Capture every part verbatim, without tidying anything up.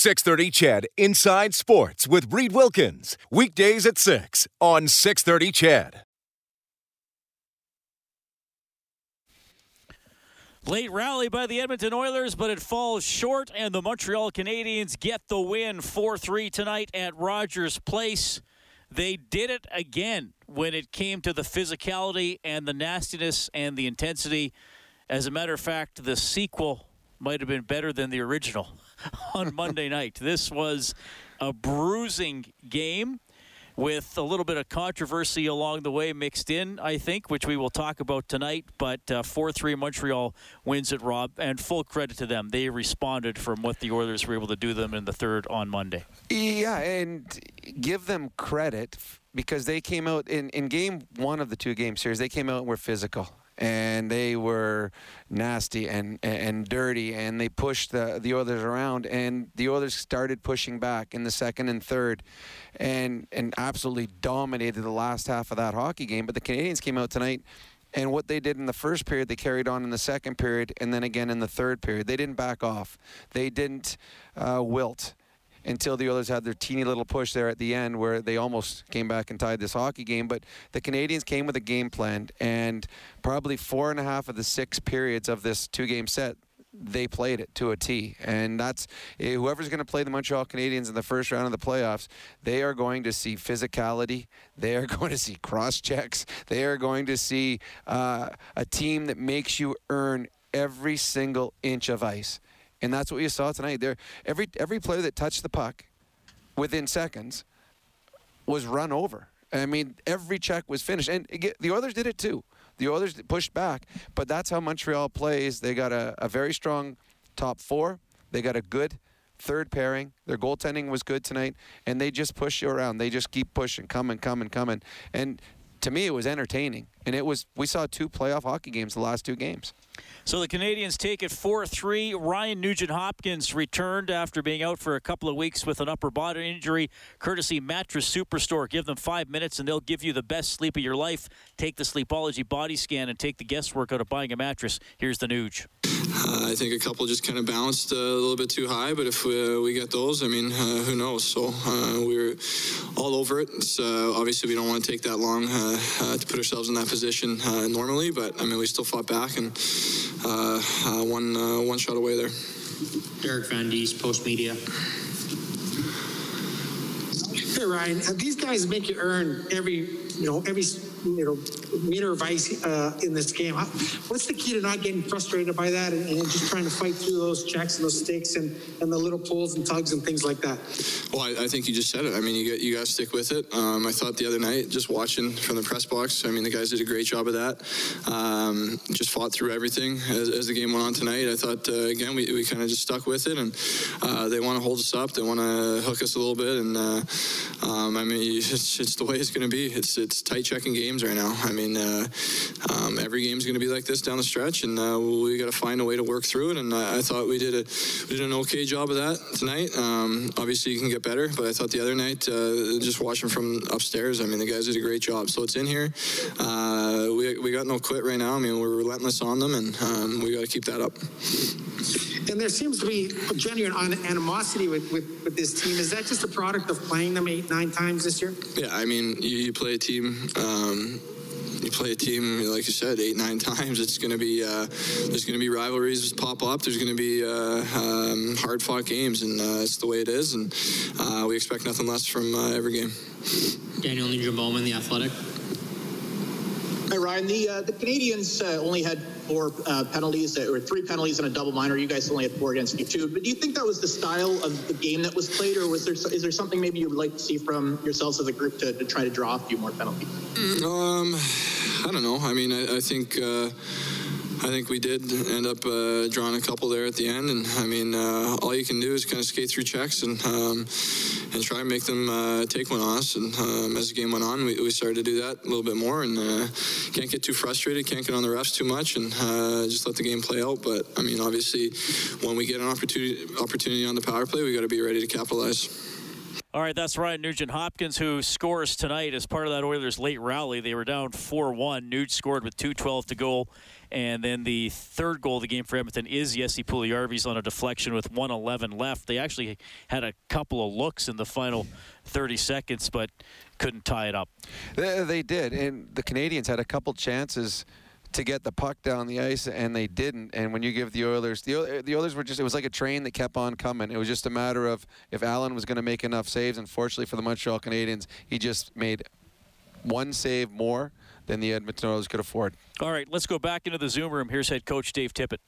six thirty C H E D Inside Sports with Reed Wilkins. Weekdays at six on six thirty C H E D. Late rally by the Edmonton Oilers, but it falls short, and the Montreal Canadiens get the win four three tonight at Rogers Place. They did it again when it came to the physicality and the nastiness and the intensity. As a matter of fact, the sequel might have been better than the original on Monday night. This was a bruising game with a little bit of controversy along the way mixed in, I think, which we will talk about tonight. But uh, four three Montreal wins it, Rob, and full credit to them. They responded from what the Oilers were able to do them in the third on Monday. Yeah, and give them credit because they came out in, in game one of the two-game series, they came out and were physical. And they were nasty and, and dirty, and they pushed the, the Oilers around, and the Oilers started pushing back in the second and third and, and absolutely dominated the last half of that hockey game. But the Canadiens came out tonight, and what they did in the first period, they carried on in the second period, and then again in the third period. They didn't back off. They didn't uh, wilt until the Oilers had their teeny little push there at the end where they almost came back and tied this hockey game. But the Canadiens came with a game plan, and probably four and a half of the six periods of this two-game set, they played it to a T. And that's whoever's going to play the Montreal Canadiens in the first round of the playoffs, they are going to see physicality. They are going to see cross-checks. They are going to see uh, a team that makes you earn every single inch of ice. And that's what you saw tonight. There, every every player that touched the puck within seconds was run over. I mean, every check was finished. And it, the Oilers did it too. The Oilers pushed back. But that's how Montreal plays. They got a, a very strong top four. They got a good third pairing. Their goaltending was good tonight. And they just push you around. They just keep pushing, coming, coming, coming. And to me, it was entertaining. And it was. We saw two playoff hockey games the last two games. So the Canadiens take it four three. Ryan Nugent-Hopkins returned after being out for a couple of weeks with an upper body injury. Courtesy Mattress Superstore. Give them five minutes and they'll give you the best sleep of your life. Take the Sleepology body scan and take the guesswork out of buying a mattress. Here's the Nuge. Uh, I think a couple just kind of bounced uh, a little bit too high, but if we, uh, we get those, I mean, uh, who knows? So uh, we're all over it. So obviously we don't want to take that long uh, uh, to put ourselves in that position uh, normally, but I mean, we still fought back and Uh, uh, one uh, one shot away there. Derek Vandenes, Post Media. Hey Ryan, these guys make you earn every you know every you know meter of ice uh, in this game. What's the key to not getting frustrated by that and, and just trying to fight through those checks and those sticks and, and the little pulls and tugs and things like that? Well, I, I think you just said it. I mean, you got you got to stick with it. Um, I thought the other night, just watching from the press box, I mean, the guys did a great job of that. Um, just fought through everything as, as the game went on tonight. I thought uh, again we, we kind of just stuck with it, and uh, they want to hold us up. They want to hook us a little bit, and uh, Um, I mean, it's, it's the way it's going to be. It's it's tight checking games right now. I mean, uh, um, every game's going to be like this down the stretch, and uh, we got to find a way to work through it. And I, I thought we did a we did an okay job of that tonight. Um, obviously, you can get better, but I thought the other night, uh, just watching from upstairs, I mean, the guys did a great job. So it's in here. Uh, we we got no quit right now. I mean, we're relentless on them, and um, we got to keep that up. And there seems to be a genuine animosity with, with, with this team. Is that just a product of playing them eight, nine times this year? Yeah, I mean, you, you play a team... Um You play a team, like you said, eight, nine times. It's going to be uh, there's going to be rivalries pop up. There's going to be uh, um, hard-fought games, and uh, it's the way it is. And uh, we expect nothing less from uh, every game. Daniel Nugent-Bowman, The Athletic. Hi, Ryan. The uh, the Canadiens uh, only had four uh, penalties, or three penalties and a double minor. You guys only had four against you two. But do you think that was the style of the game that was played, or was there is there something maybe you'd like to see from yourselves as a group to, to try to draw a few more penalties? Um, I don't know. I mean, I, I think. Uh, I think we did end up uh, drawing a couple there at the end, and I mean, uh, all you can do is kind of skate through checks and um, and try and make them uh, take one on us. And um, as the game went on, we, we started to do that a little bit more. And uh, can't get too frustrated, can't get on the refs too much, and uh, just let the game play out. But I mean, obviously, when we get an opportunity opportunity on the power play, we got to be ready to capitalize. All right, that's Ryan Nugent-Hopkins, who scores tonight as part of that Oilers late rally. They were down four one. Nuge scored with two twelve to go. And then the third goal of the game for Edmonton is Jesse Puljujarvi's on a deflection with one eleven left. They actually had a couple of looks in the final thirty seconds, but couldn't tie it up. They, they did, and the Canadiens had a couple chances to get the puck down the ice, and they didn't. And when you give the Oilers, the, the Oilers were just, it was like a train that kept on coming. It was just a matter of if Allen was going to make enough saves. Unfortunately for the Montreal Canadiens, he just made one save more than the Edmonton Oilers could afford. All right, let's go back into the Zoom room. Here's head coach Dave Tippett.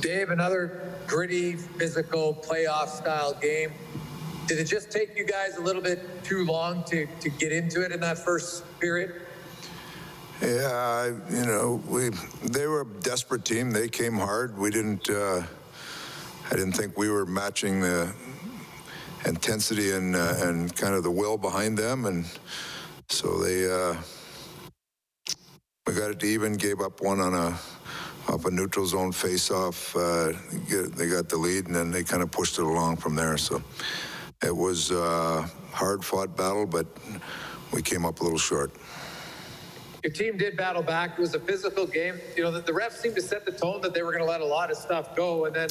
Dave, another gritty, physical, playoff-style game. Did it just take you guys a little bit too long to, to get into it in that first period? Yeah, you know, we they were a desperate team. They came hard. We didn't, uh, I didn't think we were matching the intensity and uh, and kind of the will behind them. And so they, uh, we got it to even, gave up one on a, off a neutral zone face-off. Uh, they got the lead, and then they kind of pushed it along from there. So it was a hard-fought battle, but we came up a little short. Your team did battle back. It was a physical game. You know, the, the refs seemed to set the tone that they were going to let a lot of stuff go. And then,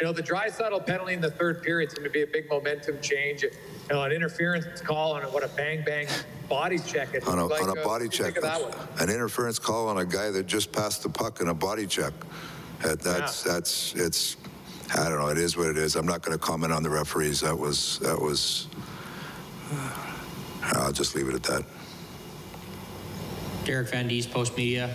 you know, the Draisaitl penalty in the third period seemed to be a big momentum change. You know, an interference call on a, what a bang-bang body check. It on a, like, on a uh, body check. An interference call on a guy that just passed the puck in a body check. That, that's, yeah. that's, it's, I don't know, it is what it is. I'm not going to comment on the referees. That was, that was, I'll just leave it at that. Derek Vandenes, Post Media.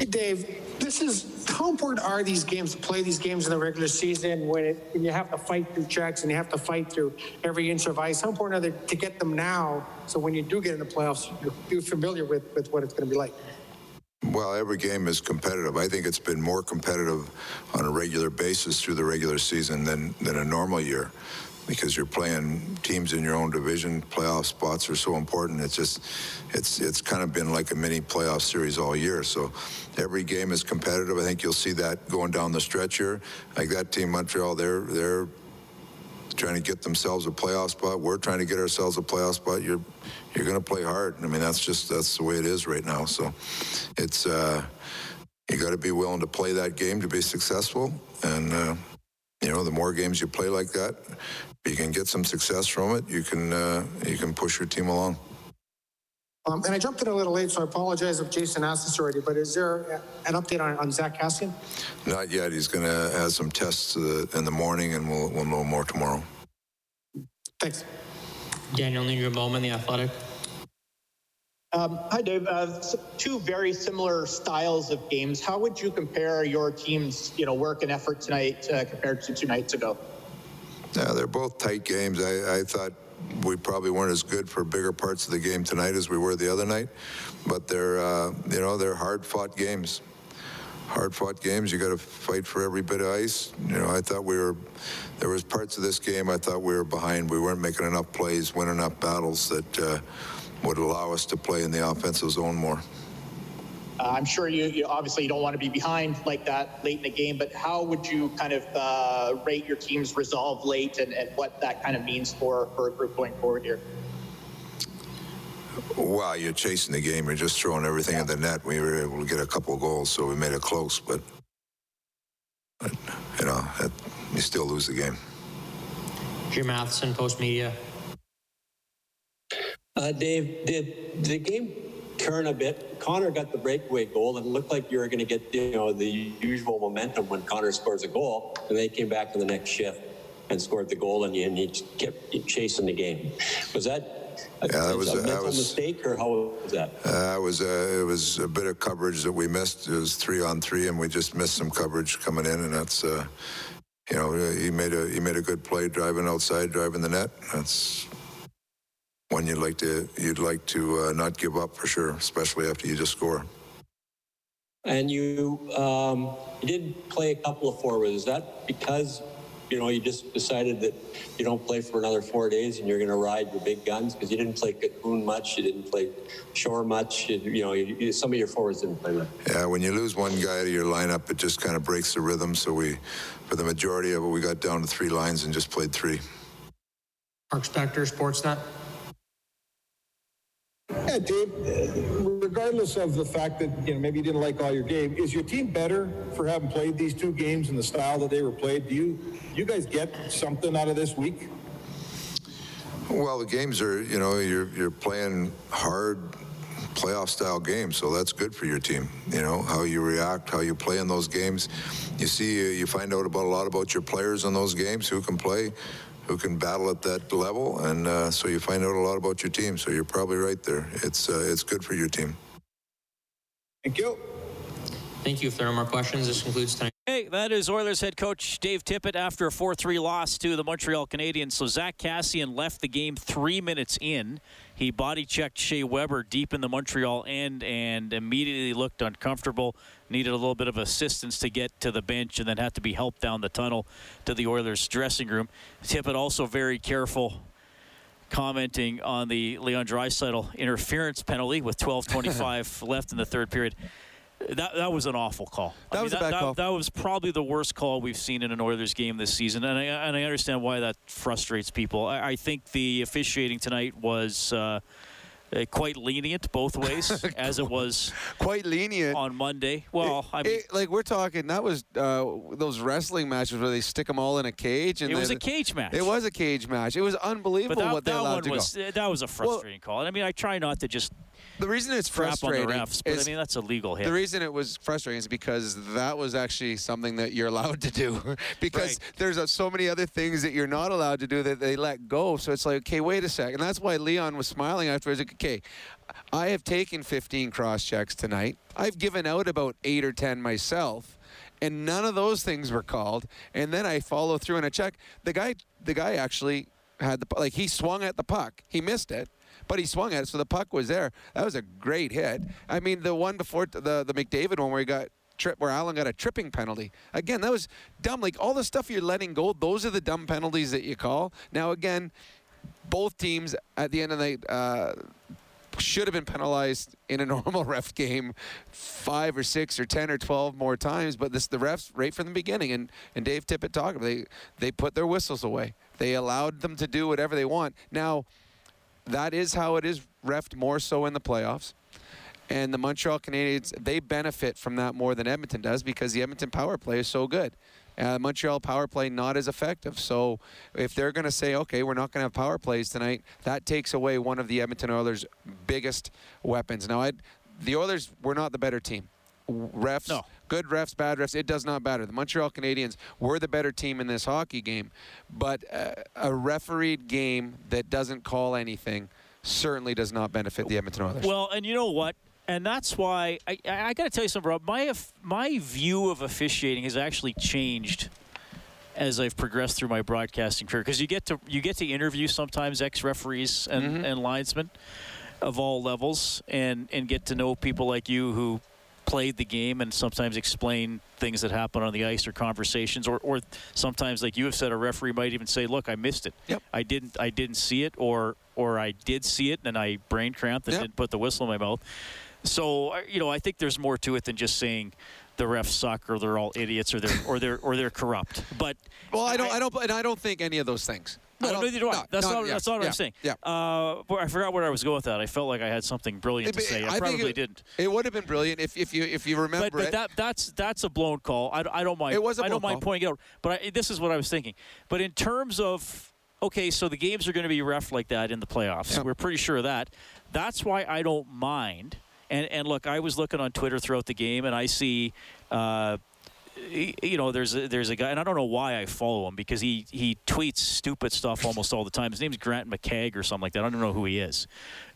Hey, Dave, this is how important are these games to play these games in the regular season when, it, when you have to fight through checks and you have to fight through every inch of ice? How important are they to get them now so when you do get in the playoffs, you're, you're familiar with, with what it's going to be like? Well, every game is competitive. I think it's been more competitive on a regular basis through the regular season than, than a normal year, because you're playing teams in your own division. Playoff spots are so important. It's just, it's it's kind of been like a mini playoff series all year. So every game is competitive. I think you'll see that going down the stretch here. Like that team, Montreal, they're they're trying to get themselves a playoff spot. We're trying to get ourselves a playoff spot. You're you're going to play hard. I mean, that's just that's the way it is right now. So it's uh, you got to be willing to play that game to be successful. And uh, you know, the more games you play like that, you can get some success from it. You can uh, you can push your team along. Um, and I jumped in a little late, so I apologize if Jason asked this already, but is there an update on, on Zach Kassian? Not yet. He's going to have some tests uh, in the morning, and we'll, we'll know more tomorrow. Thanks. Daniel Nugent-Hopkins, The Athletic. Um, hi, Dave. Uh, two very similar styles of games. How would you compare your team's, you know, work and effort tonight uh, compared to two nights ago? Yeah, they're both tight games. I, I thought we probably weren't as good for bigger parts of the game tonight as we were the other night, but they're, uh, you know, they're hard-fought games. Hard-fought games. You got to fight for every bit of ice. You know, I thought we were. There was parts of this game I thought we were behind. We weren't making enough plays, winning enough battles that uh, would allow us to play in the offensive zone more. Uh, I'm sure you, you obviously you don't want to be behind like that late in the game, but how would you kind of uh, rate your team's resolve late and, and what that kind of means for, for a group going forward here? Wow, you're chasing the game. You're just throwing everything yeah. in the net. We were able to get a couple of goals, so we made it close, but, but you know, that, you still lose the game. Jim Matheson, Post Media. Uh, Dave, did the game turn a bit? Connor got the breakaway goal, and it looked like you were going to get, you know, the usual momentum when Connor scores a goal, and they came back in the next shift and scored the goal, and you, and you kept chasing the game. Was that a, yeah, that was a, a mental was, mistake, or how was that? Uh, it, was a, it was a bit of coverage that we missed. It was three on three, and we just missed some coverage coming in, and that's, uh, you know, he made a he made a good play driving outside, driving the net. That's one you'd like to you'd like to uh, not give up for sure, especially after you just score. And you, um, you did play a couple of forwards. Is that because you know, you just decided that you don't play for another four days and you're going to ride your big guns because you didn't play Cocoon much, you didn't play Shore much, you, you know, you, you, some of your forwards didn't play much. Yeah, when you lose one guy out of your lineup, it just kind of breaks the rhythm. So we, for the majority of it, we got down to three lines and just played three. Mark Spector, Sportsnet. Yeah, Dave, regardless of the fact that, you know, maybe you didn't like all your game, is your team better for having played these two games and the style that they were played? Do you, do you guys get something out of this week? Well, the games are, you know, you're, you're playing hard playoff-style games, so that's good for your team. You know, how you react, how you play in those games. You see, you find out about a lot about your players in those games, who can play, who can battle at that level, and uh, so you find out a lot about your team. So you're probably right there. It's uh, it's good for your team. Thank you. Thank you. If there are no more questions, this concludes tonight. Hey, that is Oilers head coach Dave Tippett after a four three loss to the Montreal Canadiens. So Zach Kassian left the game three minutes in. He body-checked Shea Weber deep in the Montreal end and immediately looked uncomfortable, needed a little bit of assistance to get to the bench, and then had to be helped down the tunnel to the Oilers' dressing room. Tippett also very careful commenting on the Leon Draisaitl interference penalty with twelve twenty-five left in the third period. That that was an awful call. That I mean, was a that, bad that, call. That was probably the worst call we've seen in an Oilers game this season, and I and I understand why that frustrates people. I, I think the officiating tonight was uh, quite lenient both ways, as it was quite lenient on Monday. Well, it, I mean, it, like we're talking, that was uh, those wrestling matches where they stick them all in a cage. And it was they, a cage match. It was a cage match. It was unbelievable but that, what they that allowed one to was, go. That was a frustrating well, call. And I mean, I try not to just. The reason it's frustrating crap on the refs, but is, I mean, that's a legal hit. The reason it was frustrating is because that was actually something that you're allowed to do because right. there's uh, so many other things that you're not allowed to do that they let go. So it's like, okay, wait a sec. And that's why Leon was smiling afterwards. Like, okay, I have taken fifteen cross-checks tonight. I've given out about eight or ten myself, and none of those things were called. And then I follow through and I check. The guy, the guy actually had the – like, he swung at the puck. He missed it. But he swung at it, so the puck was there. That was a great hit. I mean, the one before the the McDavid one where he got trip, where Allen got a tripping penalty. Again, that was dumb. Like all the stuff you're letting go, those are the dumb penalties that you call. Now again, both teams at the end of the night uh, should have been penalized in a normal ref game five or six or ten or twelve more times. But this the refs right from the beginning, and and Dave Tippett talked about they they put their whistles away. They allowed them to do whatever they want. Now. That is how it is refed more so in the playoffs. And the Montreal Canadiens, they benefit from that more than Edmonton does because the Edmonton power play is so good. Uh, Montreal power play not as effective. So if they're going to say, okay, we're not going to have power plays tonight, that takes away one of the Edmonton Oilers' biggest weapons. Now, I'd, the Oilers were not the better team. Refs, no. Good refs, bad refs, it does not matter. The Montreal Canadiens were the better team in this hockey game, but uh, a refereed game that doesn't call anything certainly does not benefit the Edmonton Oilers. Well, and you know what? And that's why I, I got to tell you something, Rob. My my view of officiating has actually changed as I've progressed through my broadcasting career because you get to you get to interview sometimes ex-referees and, mm-hmm. and linesmen of all levels and and get to know people like you who. Played the game and sometimes explain things that happen on the ice or conversations or, or sometimes like you have said a referee might even say look I missed it yep. I didn't I didn't see it or or I did see it and I brain cramped and yep. didn't put the whistle in my mouth. So you know I think there's more to it than just saying the refs suck or they're all idiots or they're or they're or they're corrupt. But well I don't I, I don't and I don't think any of those things. No, neither do I. No, that's no, not, yeah, that's not what yeah, I'm saying. Yeah. Uh, I forgot where I was going with that. I felt like I had something brilliant it, to say. I, I probably it, didn't. It would have been brilliant if, if you if you remember but, but it. That, that's that's a blown call. I, I don't mind. It was a blown I don't call. mind pointing it out. But I, this is what I was thinking. But in terms of, okay, so the games are going to be ref like that in the playoffs. Yeah. We're pretty sure of that. That's why I don't mind. And, and, look, I was looking on Twitter throughout the game, and I see uh, – you know, there's a, there's a guy, and I don't know why I follow him because he, he tweets stupid stuff almost all the time. His name's Grant McCagg or something like that. I don't know who he is,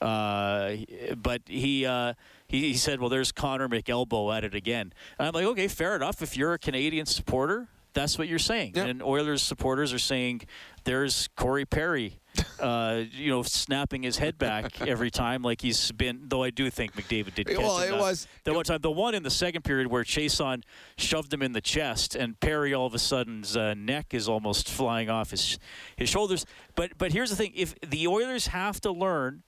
uh, but he, uh, he he said, "Well, there's Connor McElbow at it again." And I'm like, okay, fair enough. If you're a Canadian supporter, that's what you're saying. Yep. And Oilers supporters are saying, "There's Corey Perry." uh, you know, snapping his head back every time like he's been, though I do think McDavid did catch well, him. Well, it was. That one time, the one in the second period where Chason shoved him in the chest and Perry all of a sudden's uh, neck is almost flying off his his shoulders. But but here's the thing. If the Oilers have to learn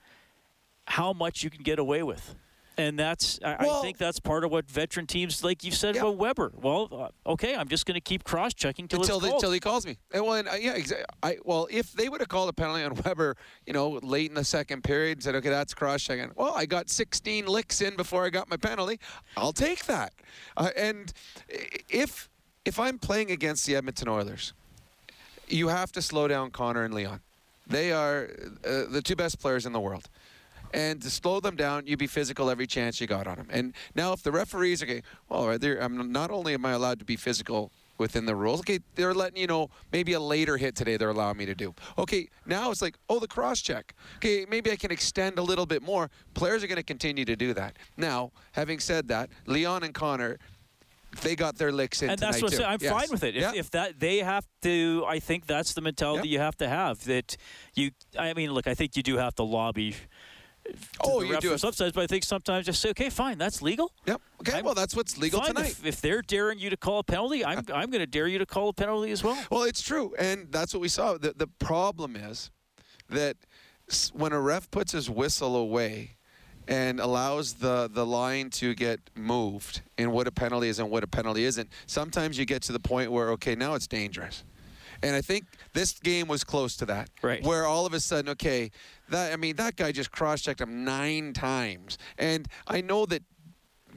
how much you can get away with. And that's, I, well, I think that's part of what veteran teams, like you said yeah. about Weber. Well, uh, okay, I'm just going to keep cross-checking till until it's they, called. Until he calls me. And well, and, uh, yeah, exa- I, well, if they would have called a penalty on Weber, you know, late in the second period and said, okay, that's cross-checking. Well, I got sixteen licks in before I got my penalty. I'll take that. Uh, and if if I'm playing against the Edmonton Oilers, you have to slow down Connor and Leon. They are uh, the two best players in the world. And to slow them down, you be physical every chance you got on them. And now if the referees are going, well, I'm not only am I allowed to be physical within the rules, okay, they're letting you know maybe a later hit today they're allowing me to do. Okay, now it's like, oh, the cross-check. Okay, maybe I can extend a little bit more. Players are going to continue to do that. Now, having said that, Leon and Connor, they got their licks in and tonight, that's what too. I'm yes. fine with it. If, yeah. if that they have to, I think that's the mentality yeah. you have to have. That you, I mean, look, I think you do have to lobby Oh, you do it. Sometimes, but I think sometimes just say, okay, fine, that's legal. Yep. Okay, I'm, well, that's what's legal fine. tonight. If, if they're daring you to call a penalty, I'm I'm going to dare you to call a penalty as well. Well, it's true, and that's what we saw. The, the problem is that when a ref puts his whistle away and allows the, the line to get moved in what a penalty is and what a penalty isn't, sometimes you get to the point where, okay, now it's dangerous. And I think this game was close to that. Right. Where all of a sudden, okay, that I mean, that guy just cross-checked him nine times. And I know that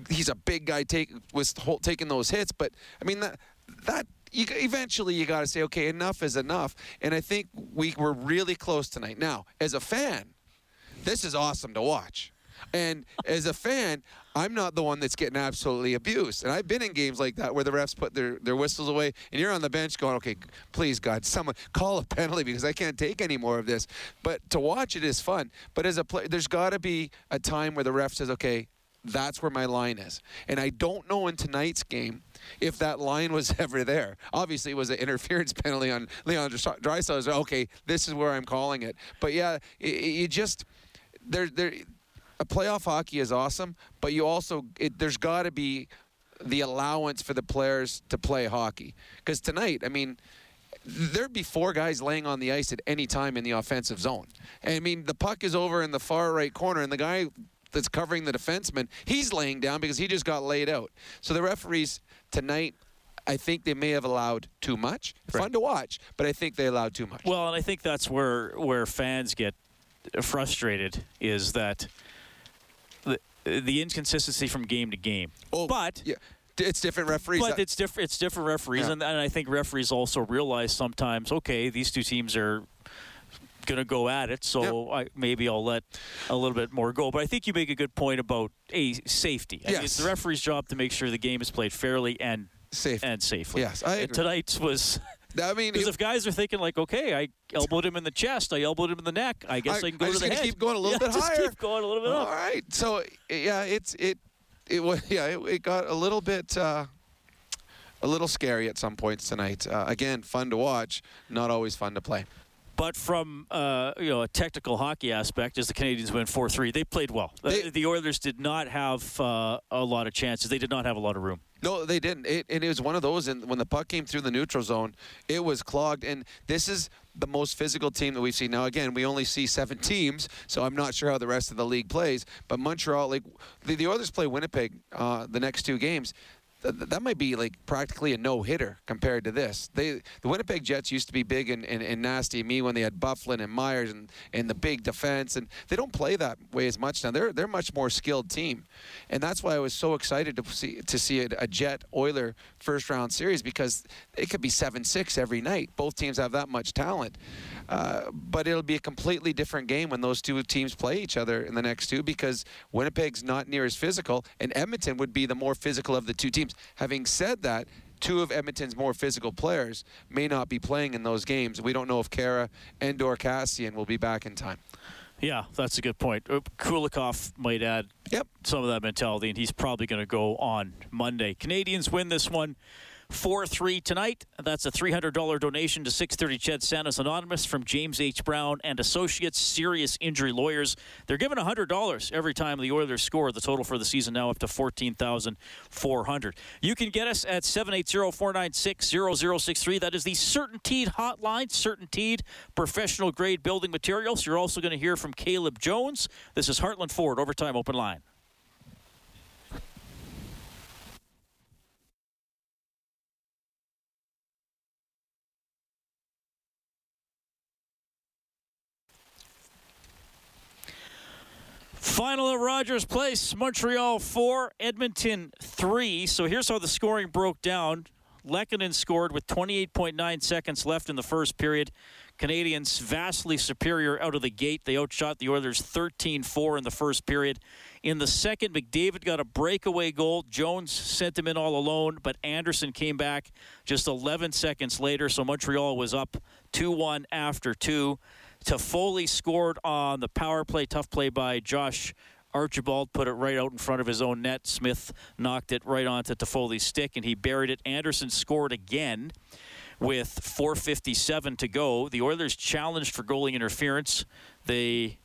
he's a big guy take, was whole, taking those hits, but, I mean, that, that you, eventually you got to say, okay, enough is enough. And I think we were really close tonight. Now, as a fan, this is awesome to watch. And as a fan, I'm not the one that's getting absolutely abused. And I've been in games like that where the refs put their, their whistles away, and you're on the bench going, okay, please, God, someone call a penalty because I can't take any more of this. But to watch it is fun. But as a player, there's got to be a time where the ref says, okay, that's where my line is. And I don't know in tonight's game if that line was ever there. Obviously, it was an interference penalty on Leon Draisaitl. Okay, this is where I'm calling it. But, yeah, you just – there, there. A playoff hockey is awesome, but you also it, there's got to be the allowance for the players to play hockey. Because tonight, I mean, there'd be four guys laying on the ice at any time in the offensive zone. And, I mean, the puck is over in the far right corner, and the guy that's covering the defenseman, he's laying down because he just got laid out. So the referees tonight, I think they may have allowed too much. Right. Fun to watch, but I think they allowed too much. Well, and I think that's where where fans get frustrated is that. The, the inconsistency from game to game. Oh, but yeah. It's different referees. But it's different. It's different referees, yeah. and, and I think referees also realize sometimes. Okay, these two teams are going to go at it, so yeah. I, maybe I'll let a little bit more go. But I think you make a good point about a safety. Yes. I mean, it's the referee's job to make sure the game is played fairly and safe and safely. Yes, I agree. And tonight's was. I mean, because if guys are thinking like, okay, I elbowed him in the chest, I elbowed him in the neck, I guess I, I can go I to the head. Keep going a little yeah, bit just higher. Just keep going a little bit up. All right. So yeah, it's it it was yeah it, it got a little bit uh, a little scary at some points tonight. Uh, again, fun to watch, not always fun to play. But from uh, you know a technical hockey aspect, as the Canadiens win four three, they played well. They, the, the Oilers did not have uh, a lot of chances. They did not have a lot of room. No, they didn't. It, and it was one of those. And when the puck came through the neutral zone, it was clogged. And this is the most physical team that we've seen. Now, again, we only see seven teams, so I'm not sure how the rest of the league plays. But Montreal, like the, the Oilers play Winnipeg uh, the next two games. That might be like practically a no-hitter compared to this. They, the Winnipeg Jets used to be big and, and, and nasty me when they had Bufflin and Myers and, and the big defense, and they don't play that way as much now. They're they're much more skilled team, and that's why I was so excited to see to see a, a Jet Oiler first round series because it could be seven six every night. Both teams have that much talent, uh, but it'll be a completely different game when those two teams play each other in the next two because Winnipeg's not near as physical, and Edmonton would be the more physical of the two teams. Having said that, two of Edmonton's more physical players may not be playing in those games. We don't know if Kara and or Kassian will be back in time. Yeah, that's a good point. Kulikov might add yep. some of that mentality, and he's probably going to go on Monday. Canadiens win this one, four three tonight. That's a three hundred dollars donation to six thirty Ched Santas Anonymous from James H. Brown and Associates, serious injury lawyers. They're given one hundred dollars every time the Oilers score. The total for the season now up to fourteen thousand four hundred dollars. You can get us at seven eight zero, four nine six, zero zero six three. That is the CertainTeed hotline. CertainTeed, professional grade building materials. You're also going to hear from Caleb Jones. This is Heartland Ford Overtime Open Line. Final at Rogers Place, Montreal four, Edmonton three. So here's how the scoring broke down. Lehkonen scored with twenty-eight point nine seconds left in the first period. Canadiens vastly superior out of the gate. They outshot the Oilers thirteen four in the first period. In the second, McDavid got a breakaway goal. Jones sent him in all alone, but Anderson came back just eleven seconds later, so Montreal was up two one after two. Toffoli scored on the power play. Tough play by Josh Archibald. Put it right out in front of his own net. Smith knocked it right onto Toffoli's stick, and he buried it. Anderson scored again with four fifty-seven to go. The Oilers challenged for goalie interference. They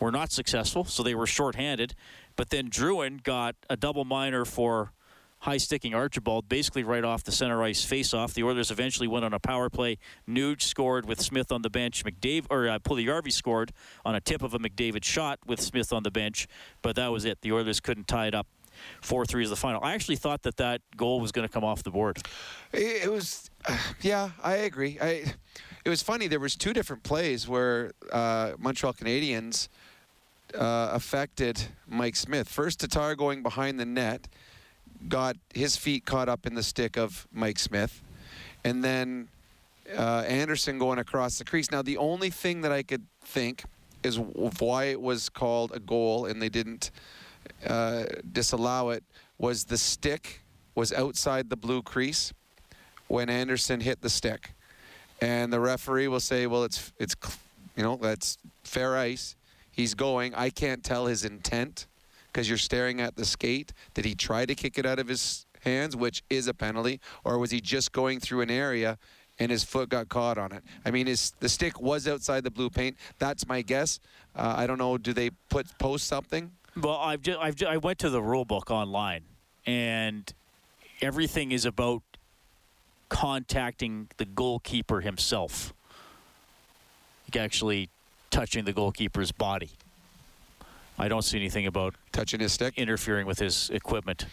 were not successful, so they were shorthanded. But then Drouin got a double minor for high-sticking Archibald, basically right off the center ice face-off. The Oilers eventually went on a power play. Nuge scored with Smith on the bench. McDavid or uh, Puljujarvi scored on a tip of a McDavid shot with Smith on the bench, but that was it. The Oilers couldn't tie it up. four three is the final. I actually thought that that goal was going to come off the board. It was, uh, yeah, I agree. I, it was funny. There was two different plays where uh, Montreal Canadiens uh, affected Mike Smith. First, Tatar going behind the net. Got his feet caught up in the stick of Mike Smith, and then uh, Anderson going across the crease. Now, the only thing that I could think is w- why it was called a goal and they didn't uh, disallow it was the stick was outside the blue crease when Anderson hit the stick, and the referee will say, "Well, it's it's you know that's fair ice. He's going. I can't tell his intent." Because you're staring at the skate. Did he try to kick it out of his hands, which is a penalty, or was he just going through an area and his foot got caught on it? I mean, his, the stick was outside the blue paint. That's my guess. Uh, I don't know. Do they put post something? Well, I've just, I've just, I went to the rule book online, and everything is about contacting the goalkeeper himself, like actually touching the goalkeeper's body. I don't see anything about touching his stick, interfering with his equipment.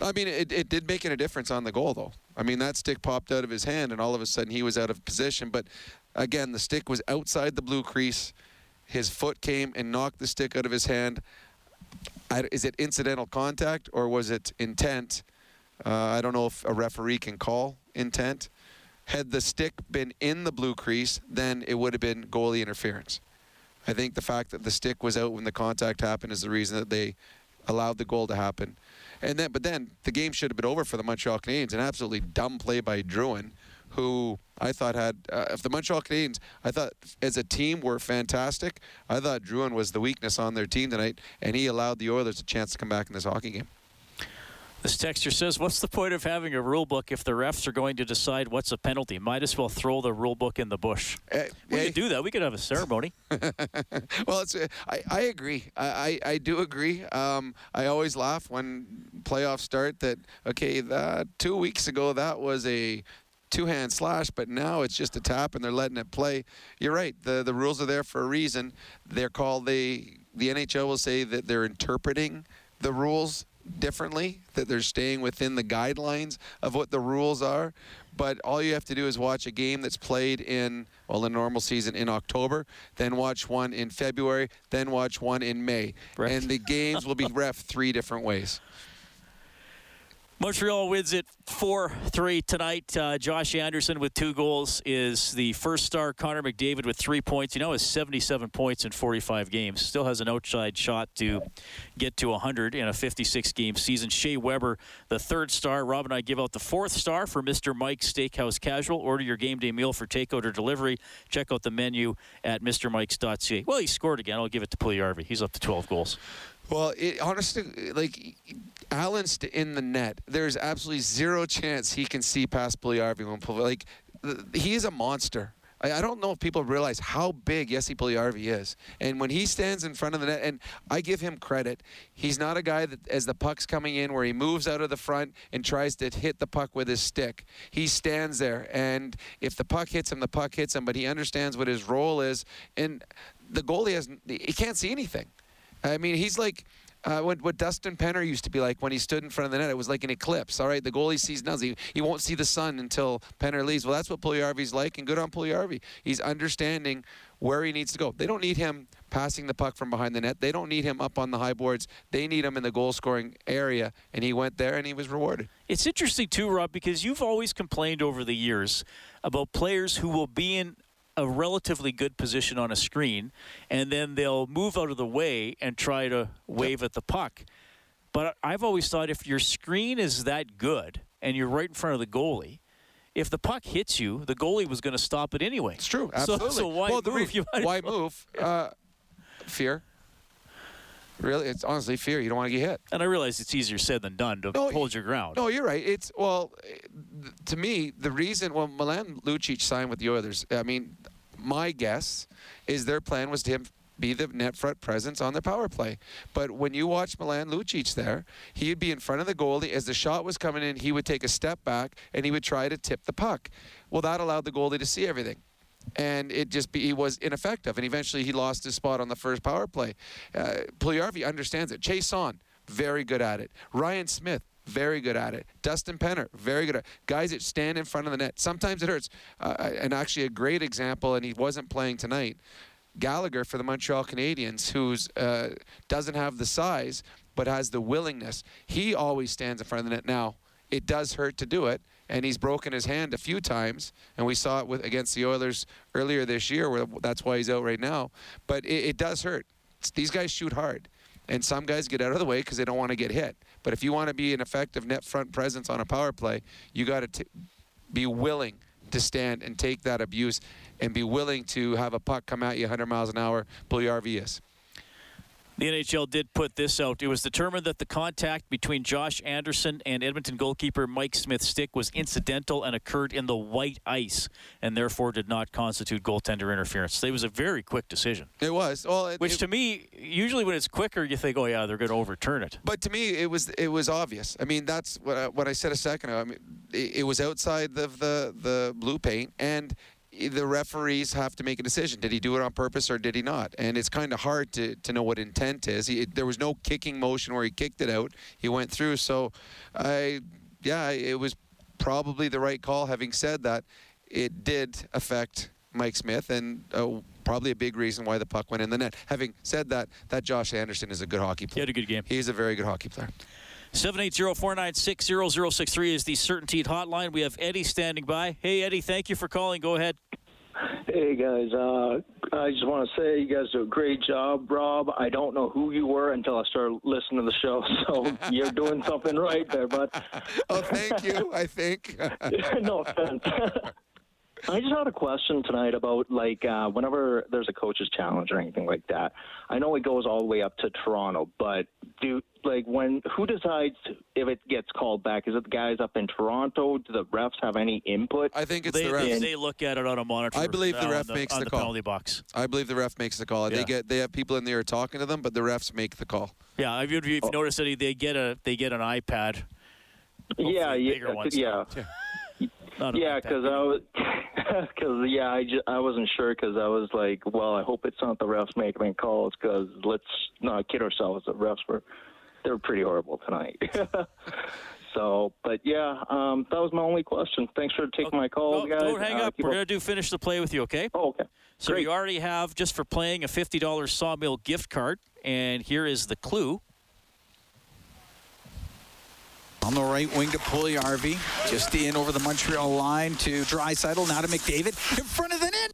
I mean, it, it did make a difference on the goal, though. I mean, that stick popped out of his hand, and all of a sudden he was out of position. But, again, the stick was outside the blue crease. His foot came and knocked the stick out of his hand. I, is it incidental contact, or was it intent? Uh, I don't know if a referee can call intent. Had the stick been in the blue crease, then it would have been goalie interference. I think the fact that the stick was out when the contact happened is the reason that they allowed the goal to happen. And then, but then the game should have been over for the Montreal Canadiens. An absolutely dumb play by Drouin, who I thought had, uh, if the Montreal Canadiens, I thought as a team were fantastic. I thought Drouin was the weakness on their team tonight, and he allowed the Oilers a chance to come back in this hockey game. This texter says, what's the point of having a rule book if the refs are going to decide what's a penalty? Might as well throw the rule book in the bush. Uh, we hey. could do that. We could have a ceremony. Well, it's, uh, I, I agree. I, I, I do agree. Um, I always laugh when playoffs start that, okay, the, two weeks ago that was a two-hand slash, but now it's just a tap and they're letting it play. You're right. The, the rules are there for a reason. They're called the, the N H L will say that they're interpreting the rules differently, that they're staying within the guidelines of what the rules are, but all you have to do is watch a game that's played in, well, the normal season in October, then watch one in February, then watch one in May, ref. And the games will be ref three different ways. Montreal wins it four three tonight. Uh, Josh Anderson with two goals is the first star. Connor McDavid with three points. He now has seventy-seven points in forty-five games. Still has an outside shot to get to one hundred in a fifty-six game season. Shea Weber, the third star. Rob and I give out the fourth star for Mister Mike's Steakhouse Casual. Order your game day meal for takeout or delivery. Check out the menu at mister mikes dot c a. Well, he scored again. I'll give it to Puljujarvi. He's up to twelve goals. Well, it, honestly, like, Allen's in the net. There's absolutely zero chance he can see past Puljujarvi when Puljujarvi, like, he is a monster. I, I don't know if people realize how big Jesse Puljujarvi is. And when he stands in front of the net, and I give him credit, he's not a guy that, as the puck's coming in, where he moves out of the front and tries to hit the puck with his stick. He stands there, and if the puck hits him, the puck hits him, but he understands what his role is. And the goalie hasn't, he can't see anything. I mean, he's like... Uh, what, what Dustin Penner used to be like when he stood in front of the net. It was like an eclipse. All right, the goalie sees nothing. He, he won't see the sun until Penner leaves. Well, that's what Puljujarvi's like, and good on Puljujarvi. He's understanding where he needs to go. They don't need him passing the puck from behind the net. They don't need him up on the high boards. They need him in the goal-scoring area, and he went there, and he was rewarded. It's interesting, too, Rob, because you've always complained over the years about players who will be in a relatively good position on a screen, and then they'll move out of the way and try to wave yep. at the puck. But I've always thought, if your screen is that good and you're right in front of the goalie, if the puck hits you, the goalie was going to stop it anyway. It's true, absolutely. So, so why well, move? You why well. move? Uh, fear. Really, it's honestly fear. You don't want to get hit. And I realize it's easier said than done to no, hold your ground. No, you're right. It's, well, to me, the reason, well, Milan Lucic signed with the Oilers, I mean, my guess is their plan was to him be the net front presence on the power play. But when you watch Milan Lucic there, he'd be in front of the goalie. As the shot was coming in, he would take a step back, and he would try to tip the puck. Well, that allowed the goalie to see everything. And it just be, he was ineffective, and eventually he lost his spot on the first power play. Uh, Puljujarvi understands it. Chase on, very good at it. Ryan Smith, very good at it. Dustin Penner, very good at it. Guys that stand in front of the net. Sometimes it hurts. Uh, and actually a great example, and he wasn't playing tonight, Gallagher for the Montreal Canadiens, who uh, doesn't have the size but has the willingness. He always stands in front of the net. Now, it does hurt to do it. And he's broken his hand a few times, and we saw it with, against the Oilers earlier this year, where that's why he's out right now. But it, it does hurt. It's, these guys shoot hard, and some guys get out of the way because they don't want to get hit. But if you want to be an effective net front presence on a power play, you got to be willing to stand and take that abuse and be willing to have a puck come at you one hundred miles an hour, Puljujarvi is. The N H L did put this out. It was determined that the contact between Josh Anderson and Edmonton goalkeeper Mike Smith's stick was incidental and occurred in the white ice, and therefore did not constitute goaltender interference. It was a very quick decision. It was. Well, it, Which it, to me, usually when it's quicker, you think, oh yeah, they're going to overturn it. But to me, it was it was obvious. I mean, that's what I, what I said a second ago. I mean, it, it was outside of the, the blue paint, and the referees have to make a decision. Did he do it on purpose or did he not? And it's kind of hard to, to know what intent is. He, there was no kicking motion where he kicked it out. He went through. So, I yeah, it was probably the right call. Having said that, it did affect Mike Smith, and uh, probably a big reason why the puck went in the net. Having said that, that Josh Anderson is a good hockey player. He had a good game. He's a very good hockey player. seven eight zero, four nine six, zero zero six three is the CertainTeed hotline. We have Eddie standing by. Hey, Eddie, thank you for calling. Go ahead. Hey, guys. Uh, I just want to say you guys do a great job, Rob. I don't know who you were until I started listening to the show, so you're doing something right there, bud. Oh, thank you, I think. No offense. I just had a question tonight about, like, uh, whenever there's a coach's challenge or anything like that. I know it goes all the way up to Toronto, but do like when who decides if it gets called back? Is it the guys up in Toronto? Do the refs have any input? I think it's they, the refs. They look at it on a monitor. I believe the ref the, makes the, the call. Penalty box. I believe the ref makes the call. Yeah. They get they have people in there talking to them, but the refs make the call. Yeah, I've if you've oh. noticed that they get a they get an iPad. Yeah, yeah, ones, yeah. So. yeah. Yeah, because I was, because yeah, I, just, I wasn't sure because I was like, well, I hope it's not the refs making calls because let's not kid ourselves. The refs were, they were pretty horrible tonight. So, but yeah, um, that was my only question. Thanks for taking okay. my call, no, guys. Don't hang uh, up. We're gonna do finish the play with you, okay? Oh, okay. So Great. You already have just for playing a fifty dollars Sawmill gift card, and here is the clue. On the right wing to Puljujarvi, just in over the Montreal line to Draisaitl, now to McDavid, in front of the net.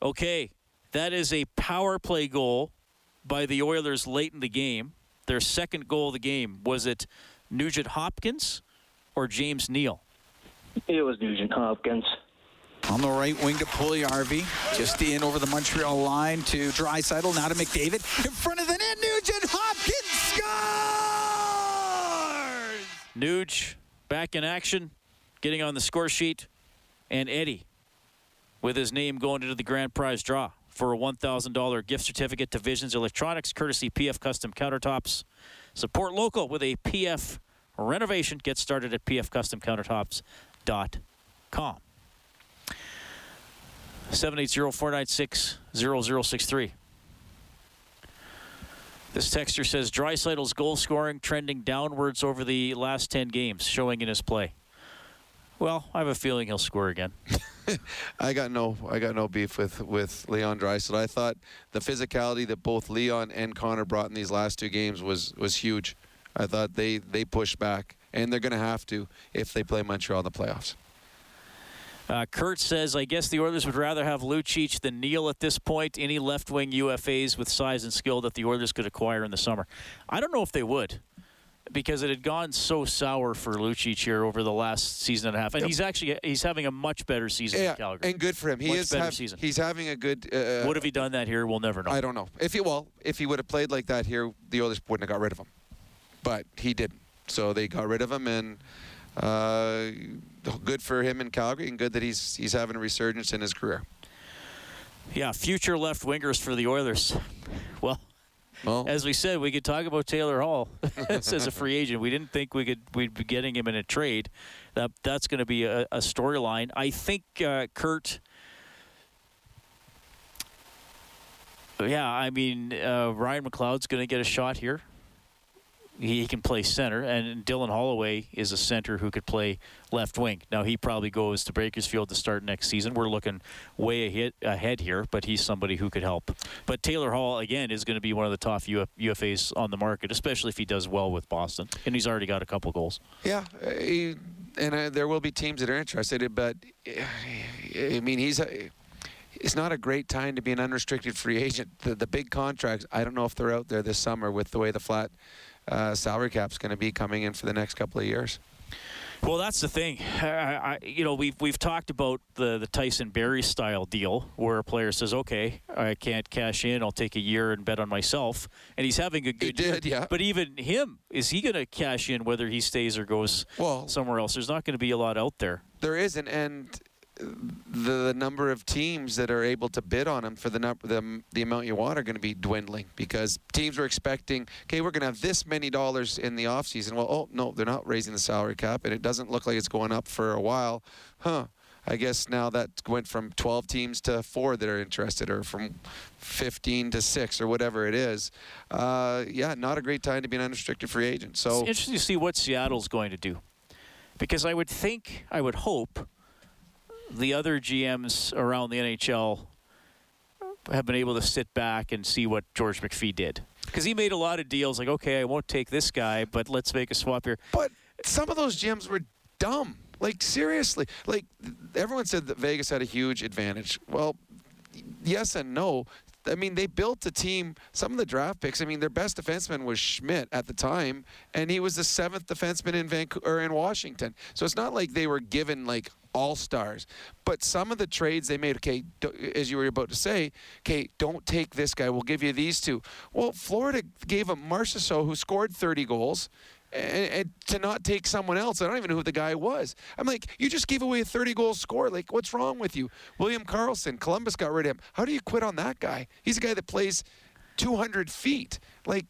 Okay, that is a power play goal by the Oilers late in the game. Their second goal of the game. Was it Nugent-Hopkins or James Neal? It was Nugent-Hopkins. On the right wing to Puljujarvi, just in over the Montreal line to Draisaitl, now to McDavid, in front of the net, Nugent-Hopkins! Nuge back in action, getting on the score sheet, and Eddie with his name going into the grand prize draw for a one thousand dollar gift certificate to Visions Electronics, courtesy P F Custom Countertops. Support local with a P F renovation. Get started at p f custom countertops dot com. seven eight zero, four nine six, zero zero six three. This texter says Draisaitl's goal scoring trending downwards over the last ten games, showing in his play. Well, I have a feeling he'll score again. I got no, I got no beef with with Leon Draisaitl. I thought the physicality that both Leon and Connor brought in these last two games was was huge. I thought they they pushed back, and they're going to have to if they play Montreal in the playoffs. Uh, Kurt says, I guess the Oilers would rather have Lucic than Neal at this point. Any left-wing U F As with size and skill that the Oilers could acquire in the summer. I don't know if they would, because it had gone so sour for Lucic here over the last season and a half. And yep. he's actually he's having a much better season yeah, in Calgary. And good for him. He much is better have, season. He's having a good... Uh, would have he done that here? We'll never know. I don't know. If he, well, if he would have played like that here, the Oilers wouldn't have got rid of him. But he didn't. So they got rid of him, and... Uh, good for him in Calgary, and good that he's he's having a resurgence in his career. Yeah, future left wingers for the Oilers. Well, well, as we said, we could talk about Taylor Hall as a free agent. We didn't think we could we'd be getting him in a trade. That that's going to be a, a storyline. I think uh, Kurt. Yeah, I mean uh, Ryan McLeod's going to get a shot here. He can play center, and Dylan Holloway is a center who could play left wing. Now, he probably goes to Bakersfield to start next season. We're looking way ahead here, but he's somebody who could help. But Taylor Hall, again, is going to be one of the top U F As on the market, especially if he does well with Boston, and he's already got a couple goals. Yeah, he, and uh, there will be teams that are interested, but, I mean, he's... A, it's not a great time to be an unrestricted free agent. The, the big contracts, I don't know if they're out there this summer with the way the flat... Uh, salary cap's going to be coming in for the next couple of years. Well, that's the thing. I, I, you know, we've we've talked about the the Tyson Barrie style deal, where a player says, "Okay, I can't cash in. I'll take a year and bet on myself." And he's having a good he year. Did, yeah. But even him, is he going to cash in whether he stays or goes well, somewhere else? There's not going to be a lot out there. There isn't, and the, the number of teams that are able to bid on him for the, the the amount you want are going to be dwindling, because teams were expecting, okay, we're going to have this many dollars in the offseason. Well, oh, no, they're not raising the salary cap, and it doesn't look like it's going up for a while. Huh, I guess now that went from twelve teams to four that are interested, or from fifteen to six, or whatever it is. Uh, yeah, not a great time to be an unrestricted free agent. So it's interesting to see what Seattle's going to do, because I would think, I would hope, the other G Ms around the N H L have been able to sit back and see what George McPhee did. Because he made a lot of deals like, okay, I won't take this guy, but let's make a swap here. But some of those G Ms were dumb. Like, seriously. Like, everyone said that Vegas had a huge advantage. Well, yes and no. I mean, they built a team. Some of the draft picks, I mean, their best defenseman was Schmidt at the time, and he was the seventh defenseman in Vancouver, in Washington. So it's not like they were given, like, all-stars. But some of the trades they made, okay, as you were about to say, okay, don't take this guy. We'll give you these two. Well, Florida gave him Marchessault, who scored thirty goals, and, and to not take someone else. I don't even know who the guy was. I'm like, you just gave away a thirty-goal score. Like, what's wrong with you? William Karlsson, Columbus got rid of him. How do you quit on that guy? He's a guy that plays two hundred feet. Like,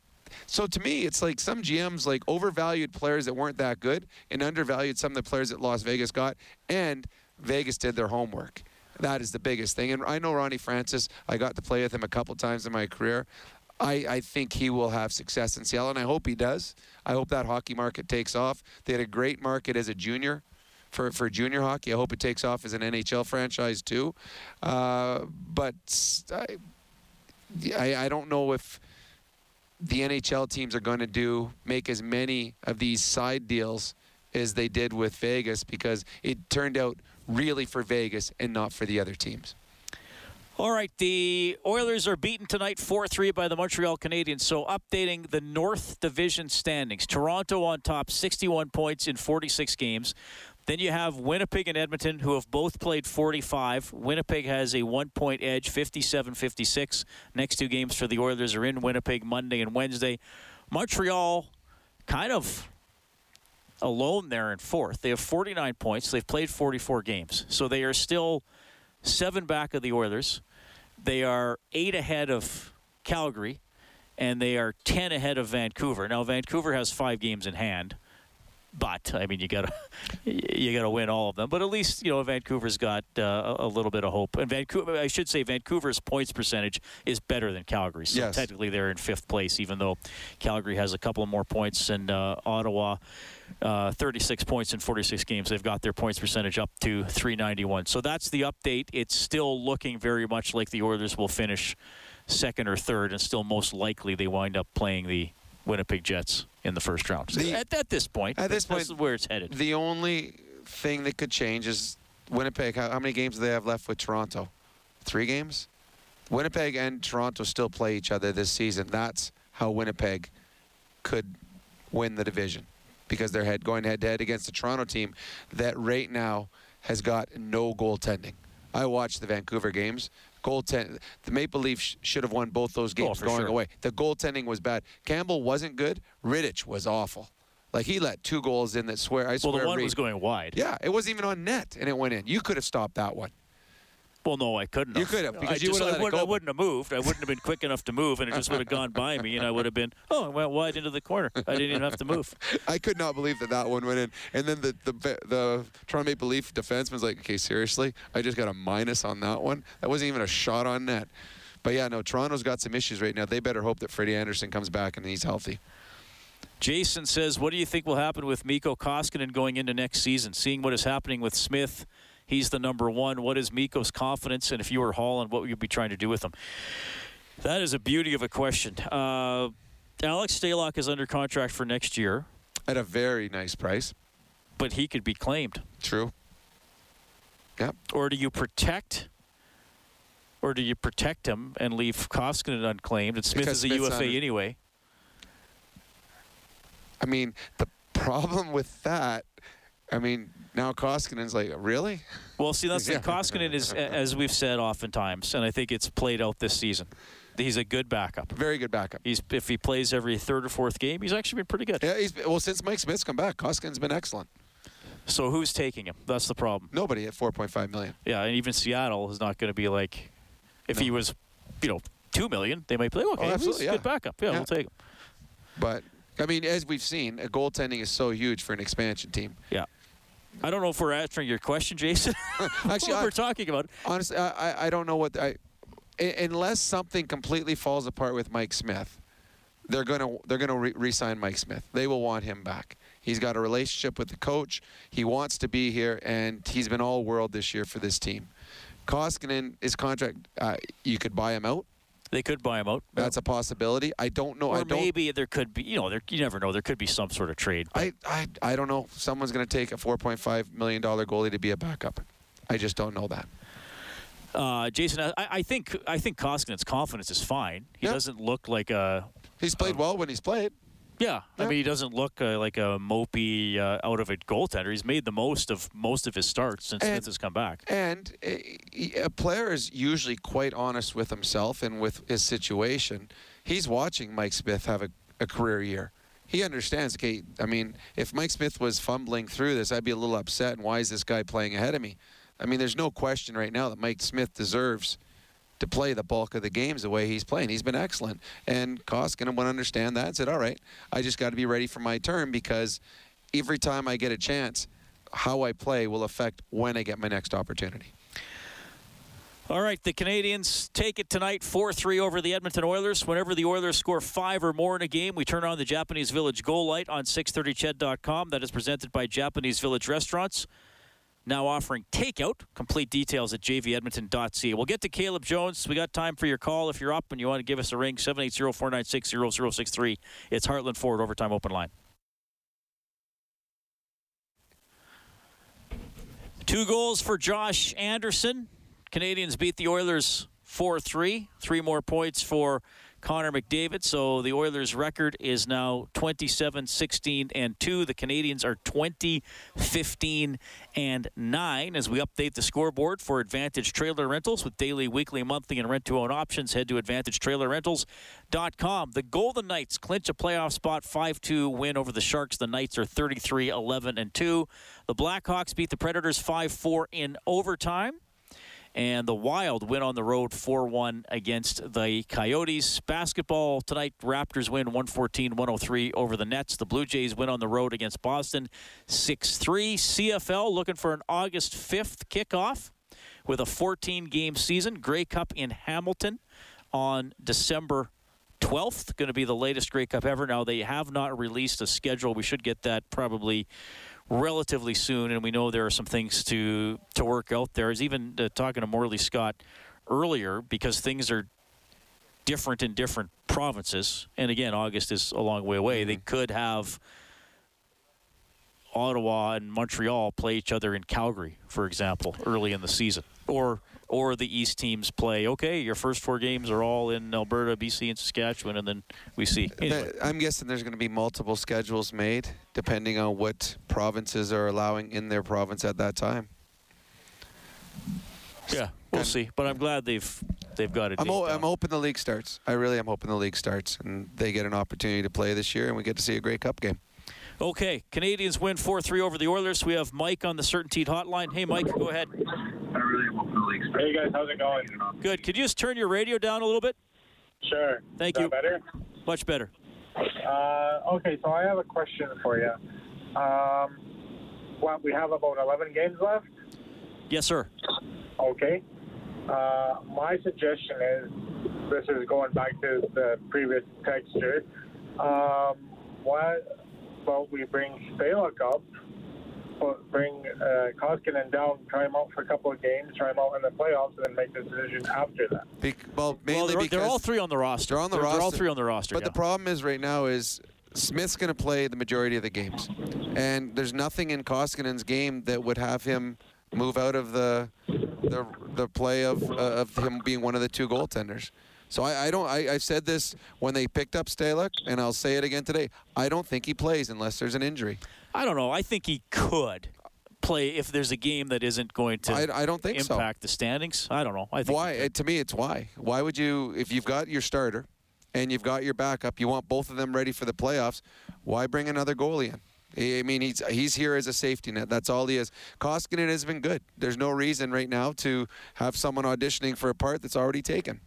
so to me, it's like some G Ms like overvalued players that weren't that good and undervalued some of the players that Las Vegas got, and Vegas did their homework. That is the biggest thing. And I know Ronnie Francis. I got to play with him a couple times in my career. I, I think he will have success in Seattle, and I hope he does. I hope that hockey market takes off. They had a great market as a junior for, for junior hockey. I hope it takes off as an N H L franchise too. Uh, but I, I, I don't know if the N H L teams are going to do make as many of these side deals as they did with Vegas, because it turned out really for Vegas and not for the other teams. All right, the Oilers are beaten tonight four three by the Montreal Canadiens. So updating the North Division standings. Toronto on top, sixty-one points in forty-six games. Then you have Winnipeg and Edmonton, who have both played forty-five. Winnipeg has a one-point edge, fifty-seven fifty-six. Next two games for the Oilers are in Winnipeg, Monday and Wednesday. Montreal kind of alone there in fourth. They have forty-nine points. They've played forty-four games. So they are still seven back of the Oilers. They are eight ahead of Calgary, and they are ten ahead of Vancouver. Now, Vancouver has five games in hand, but, I mean, you gotta you gotta win all of them. But at least, you know, Vancouver's got uh, a little bit of hope. And Vancouver, I should say, Vancouver's points percentage is better than Calgary. So yes. Technically they're in fifth place, even though Calgary has a couple more points. And uh, Ottawa, uh, thirty-six points in forty-six games. They've got their points percentage up to three ninety-one. So that's the update. It's still looking very much like the Oilers will finish second or third, and still most likely they wind up playing the Winnipeg Jets in the first round. So the, at, at this point, at this point, that's where it's headed. The only thing that could change is Winnipeg. How, how many games do they have left with Toronto? Three games? Winnipeg and Toronto still play each other this season. That's how Winnipeg could win the division, because they're head, going head-to-head against the Toronto team that right now has got no goaltending. I watched the Vancouver games. Goaltend- the Maple Leafs sh- should have won both those games oh, going sure. away. The goaltending was bad. Campbell wasn't good. Rittich was awful. Like, he let two goals in that swear. I swear. Well, the one Reed. was going wide. Yeah, it wasn't even on net, and it went in. You could have stopped that one. Well, no, I couldn't have. You could have, because I you just, would have I, would, I wouldn't have moved. I wouldn't have been quick enough to move, and it just would have gone by me, and I would have been, oh, it went wide into the corner. I didn't even have to move. I could not believe that that one went in. And then the the, the Toronto Maple Leaf defenseman's like, okay, seriously? I just got a minus on that one? That wasn't even a shot on net. But, yeah, no, Toronto's got some issues right now. They better hope that Freddie Anderson comes back and he's healthy. Jason says, what do you think will happen with Mikko Koskinen going into next season? Seeing what is happening with Smith, he's the number one. What is Mikko's confidence? And if you were Holland, what would you be trying to do with him? That is a beauty of a question. Uh, Alex Stalock is under contract for next year. At a very nice price. But he could be claimed. True. Yep. Or do you protect or do you protect him and leave Koskinen unclaimed? And Smith because is a Smith's U F A under- anyway. I mean, the problem with that, I mean, now Koskinen's like, really? Well, see, that's yeah. the Koskinen is, as we've said oftentimes, and I think it's played out this season, he's a good backup. Very good backup. He's If he plays every third or fourth game, he's actually been pretty good. Yeah, he's well, since Mike Smith's come back, Koskinen's been excellent. So who's taking him? That's the problem. Nobody at four point five million dollars. Yeah, and even Seattle is not going to be like, if no. he was, you know, two million dollars, they might play, okay, oh, absolutely, he's a yeah. good backup. Yeah, yeah, we'll take him. But, I mean, as we've seen, a goaltending is so huge for an expansion team. Yeah. I don't know if we're answering your question, Jason. Actually, I, we're talking about. Honestly, I I don't know what I, unless something completely falls apart with Mike Smith, they're gonna they're gonna re- re-sign Mike Smith. They will want him back. He's got a relationship with the coach. He wants to be here, and he's been all world this year for this team. Koskinen, his contract, uh, you could buy him out. They could buy him out. That's a possibility. I don't know. Or I don't, maybe there could be, you know, there, you never know. There could be some sort of trade. I, I, I don't know. Someone's going to take a four point five million dollars goalie to be a backup. I just don't know that. Uh, Jason, I, I think I think Koskinen's confidence is fine. He yeah. doesn't look like a... He's played um, well when he's played. Yeah. yeah. I mean, he doesn't look uh, like a mopey, uh, out-of-it goaltender. He's made the most of most of his starts since and, Smith has come back. And a, a player is usually quite honest with himself and with his situation. He's watching Mike Smith have a, a career year. He understands, okay, I mean, if Mike Smith was fumbling through this, I'd be a little upset, and why is this guy playing ahead of me? I mean, there's no question right now that Mike Smith deserves to play the bulk of the games the way he's playing. He's been excellent. And Koskinen would understand that and said, all right, I just got to be ready for my turn, because every time I get a chance, how I play will affect when I get my next opportunity. All right, the Canadiens take it tonight, four three over the Edmonton Oilers. Whenever the Oilers score five or more in a game, we turn on the Japanese Village goal light on six thirty ched dot com. That is presented by Japanese Village Restaurants, now offering takeout. Complete details at j v edmonton dot c a. We'll get to Caleb Jones. We got time for your call. If you're up and you want to give us a ring, seven eight zero, four nine six, zero zero six three. It's Heartland Ford Overtime Open Line. Two goals for Josh Anderson. Canadians beat the Oilers four three. Three more points for Connor McDavid. So the Oilers' record is now twenty-seven, sixteen, and two. The Canadiens are twenty, fifteen, and nine. As we update the scoreboard for Advantage Trailer Rentals with daily, weekly, monthly, and rent-to-own options, head to advantage trailer rentals dot com. The Golden Knights clinch a playoff spot, five two win over the Sharks. The Knights are thirty-three, eleven, and two. The Blackhawks beat the Predators five four in overtime. And the Wild win on the road four one against the Coyotes. Basketball tonight, Raptors win one fourteen, one oh three over the Nets. The Blue Jays win on the road against Boston six three. C F L looking for an August fifth kickoff with a fourteen game season. Gray Cup in Hamilton on December twelfth. Going to be the latest Gray Cup ever. Now, they have not released a schedule. We should get that probably relatively soon, and we know there are some things to to work out there. I was even uh, talking to Morley Scott earlier, because things are different in different provinces, and again, August is a long way away. Mm-hmm. They could have Ottawa and Montreal play each other in Calgary, for example, early in the season, or or the East teams play, okay, your first four games are all in Alberta, B C, and Saskatchewan, and then we see. Anyway. I'm guessing there's going to be multiple schedules made depending on what provinces are allowing in their province at that time. Yeah, we'll I'm, see, but I'm glad they've they've got it. I'm, o- I'm hoping the league starts. I really am hoping the league starts, and they get an opportunity to play this year, and we get to see a Grey Cup game. Okay, Canadiens win four three over the Oilers. We have Mike on the CertainTeed hotline. Hey, Mike, go ahead. Hey, guys, how's it going? Good. Could you just turn your radio down a little bit? Sure. Thank Is you. That better? Much better. Uh, okay, so I have a question for you. Um, well, we have about eleven games left? Yes, sir. Okay. Uh, my suggestion is, this is going back to the previous texture, um, what... Well, we bring Stalock up, bring uh, Koskinen down, try him out for a couple of games, try him out in the playoffs, and then make the decision after that. Be- well, mainly well, they're, because they're all three on the roster. They're on the they're, roster. They're all three on the roster. But yeah. The problem is right now is Smith's going to play the majority of the games, and there's nothing in Koskinen's game that would have him move out of the the, the play of uh, of him being one of the two goaltenders. So I, I don't. I, I've said this when they picked up Stalock, and I'll say it again today. I don't think he plays unless there's an injury. I don't know. I think he could play if there's a game that isn't going to. I, I don't think impact so. the standings. I don't know. I think why? It, to me, it's why. Why would you, if you've got your starter and you've got your backup, you want both of them ready for the playoffs? Why bring another goalie in? I mean, he's he's here as a safety net. That's all he is. Koskinen has been good. There's no reason right now to have someone auditioning for a part that's already taken.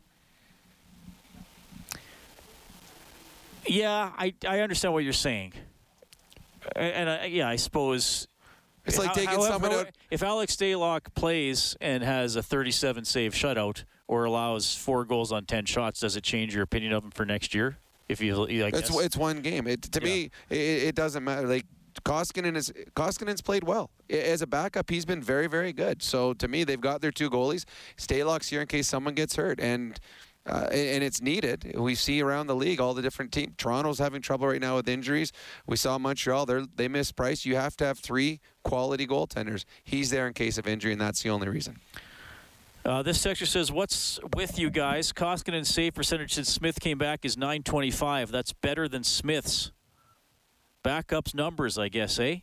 Yeah, I, I understand what you're saying. And, I, yeah, I suppose... It's like taking however, someone out... If Alex Stalock plays and has a thirty-seven save shutout or allows four goals on ten shots, does it change your opinion of him for next year? If you, I guess. It's, it's one game. It, to yeah. me, it, it doesn't matter. Like, Koskinen is, Koskinen's played well. As a backup, he's been very, very good. So, to me, they've got their two goalies. Stalock's here in case someone gets hurt. And... Uh, and it's needed. We see around the league all the different teams. Toronto's having trouble right now with injuries. We saw Montreal. They're, they missed Price. You have to have three quality goaltenders. He's there in case of injury, and that's the only reason. Uh, this texture says, what's with you guys? Koskinen's save percentage since Smith came back is nine twenty-five. That's better than Smith's. Backups numbers, I guess, eh?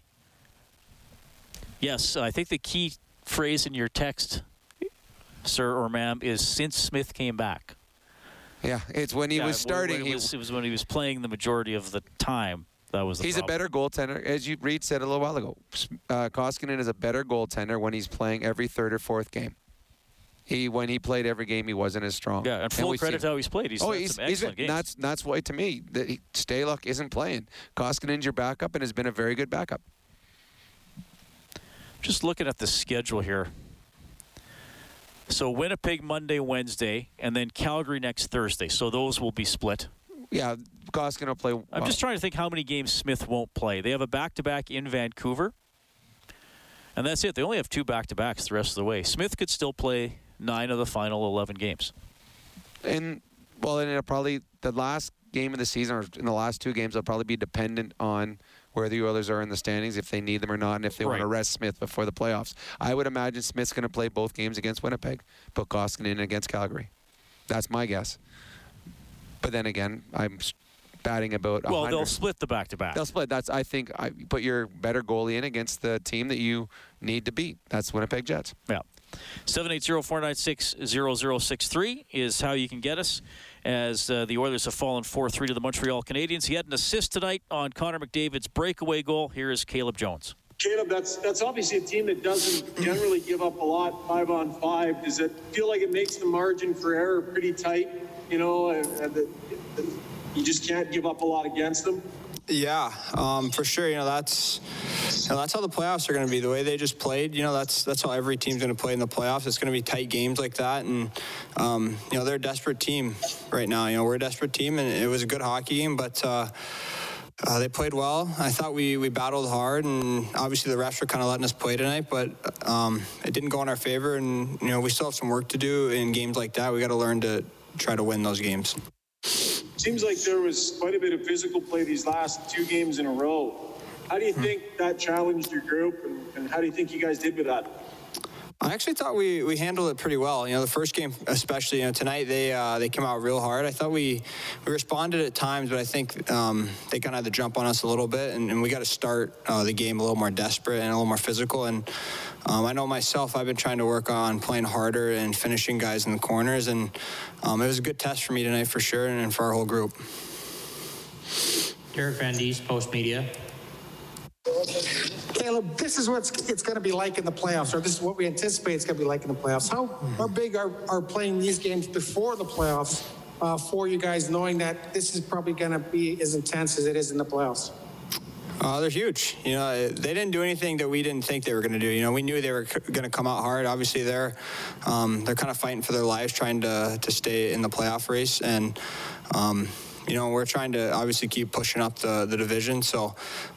Yes, I think the key phrase in your text, sir or ma'am, is since Smith came back. Yeah, it's when he yeah, was starting. It was, it was when he was playing the majority of the time. That was the He's problem. a better goaltender. As you Reed said a little while ago, uh, Koskinen is a better goaltender when he's playing every third or fourth game. He When he played every game, he wasn't as strong. Yeah, and full and credit to how he's played. He's oh, had he's, some excellent he's, games. That's, that's why, to me, that he, Stalock isn't playing. Koskinen's your backup and has been a very good backup. Just looking at the schedule here. So Winnipeg Monday, Wednesday, and then Calgary next Thursday. So those will be split. Yeah, Koskinen will play. Well. I'm just trying to think how many games Smith won't play. They have a back-to-back in Vancouver. And that's it. They only have two back-to-backs the rest of the way. Smith could still play nine of the final eleven games. And, well, and it'll probably the last game of the season, or in the last two games, will probably be dependent on where the Oilers are in the standings, if they need them or not, and if they right. want to rest Smith before the playoffs. I would imagine Smith's going to play both games against Winnipeg, put Koskinen in against Calgary. That's my guess. But then again, I'm batting about one hundred. Well, they'll split the back-to-back. They'll split. That's, I think, I put your better goalie in against the team that you need to beat. That's Winnipeg Jets. Yeah. seven eight zero, four nine six, zero zero six three is how you can get us, as uh, the Oilers have fallen four three to the Montreal Canadiens. He had an assist tonight on Connor McDavid's breakaway goal. Here is Caleb Jones. Caleb, that's that's obviously a team that doesn't generally give up a lot five on five. Does it feel like it makes the margin for error pretty tight? You know, and, and the, you just can't give up a lot against them? Yeah, um, for sure. You know, that's you know, that's how the playoffs are going to be. The way they just played, you know, that's that's how every team's going to play in the playoffs. It's going to be tight games like that. And, um, you know, they're a desperate team right now. You know, we're a desperate team, and it was a good hockey game, but uh, uh, they played well. I thought we, we battled hard, and obviously the refs were kind of letting us play tonight, but um, it didn't go in our favor. And, you know, we still have some work to do in games like that. We got to learn to try to win those games. Seems like there was quite a bit of physical play these last two games in a row. How do you think that challenged your group, and, and how do you think you guys did with that? I actually thought we, we handled it pretty well. You know, the first game especially, you know, tonight they uh, they came out real hard. I thought we, we responded at times, but I think um, they kind of had the jump on us a little bit, and, and we got to start uh, the game a little more desperate and a little more physical. And um, I know myself, I've been trying to work on playing harder and finishing guys in the corners, and um, it was a good test for me tonight for sure, and, and for our whole group. Derek Vandenes, Post Media. Caleb, this is what it's, it's going to be like in the playoffs, or this is what we anticipate it's going to be like in the playoffs. How, how big are, are playing these games before the playoffs uh, for you guys, knowing that this is probably going to be as intense as it is in the playoffs? Uh, they're huge. You know, they didn't do anything that we didn't think they were going to do. You know, we knew they were c- going to come out hard. Obviously, they're um, they're kind of fighting for their lives, trying to to stay in the playoff race, and. Um, You know, we're trying to obviously keep pushing up the, the division, so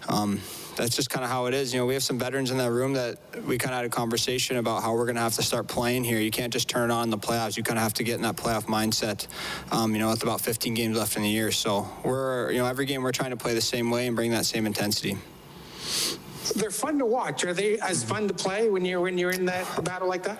um, that's just kind of how it is. You know, we have some veterans in that room that we kind of had a conversation about how we're going to have to start playing here. You can't just turn it on in the playoffs. You kind of have to get in that playoff mindset, um, you know, with about fifteen games left in the year. So we're, you know, every game we're trying to play the same way and bring that same intensity. They're fun to watch. Are they as fun to play when you're, when you're in that battle like that?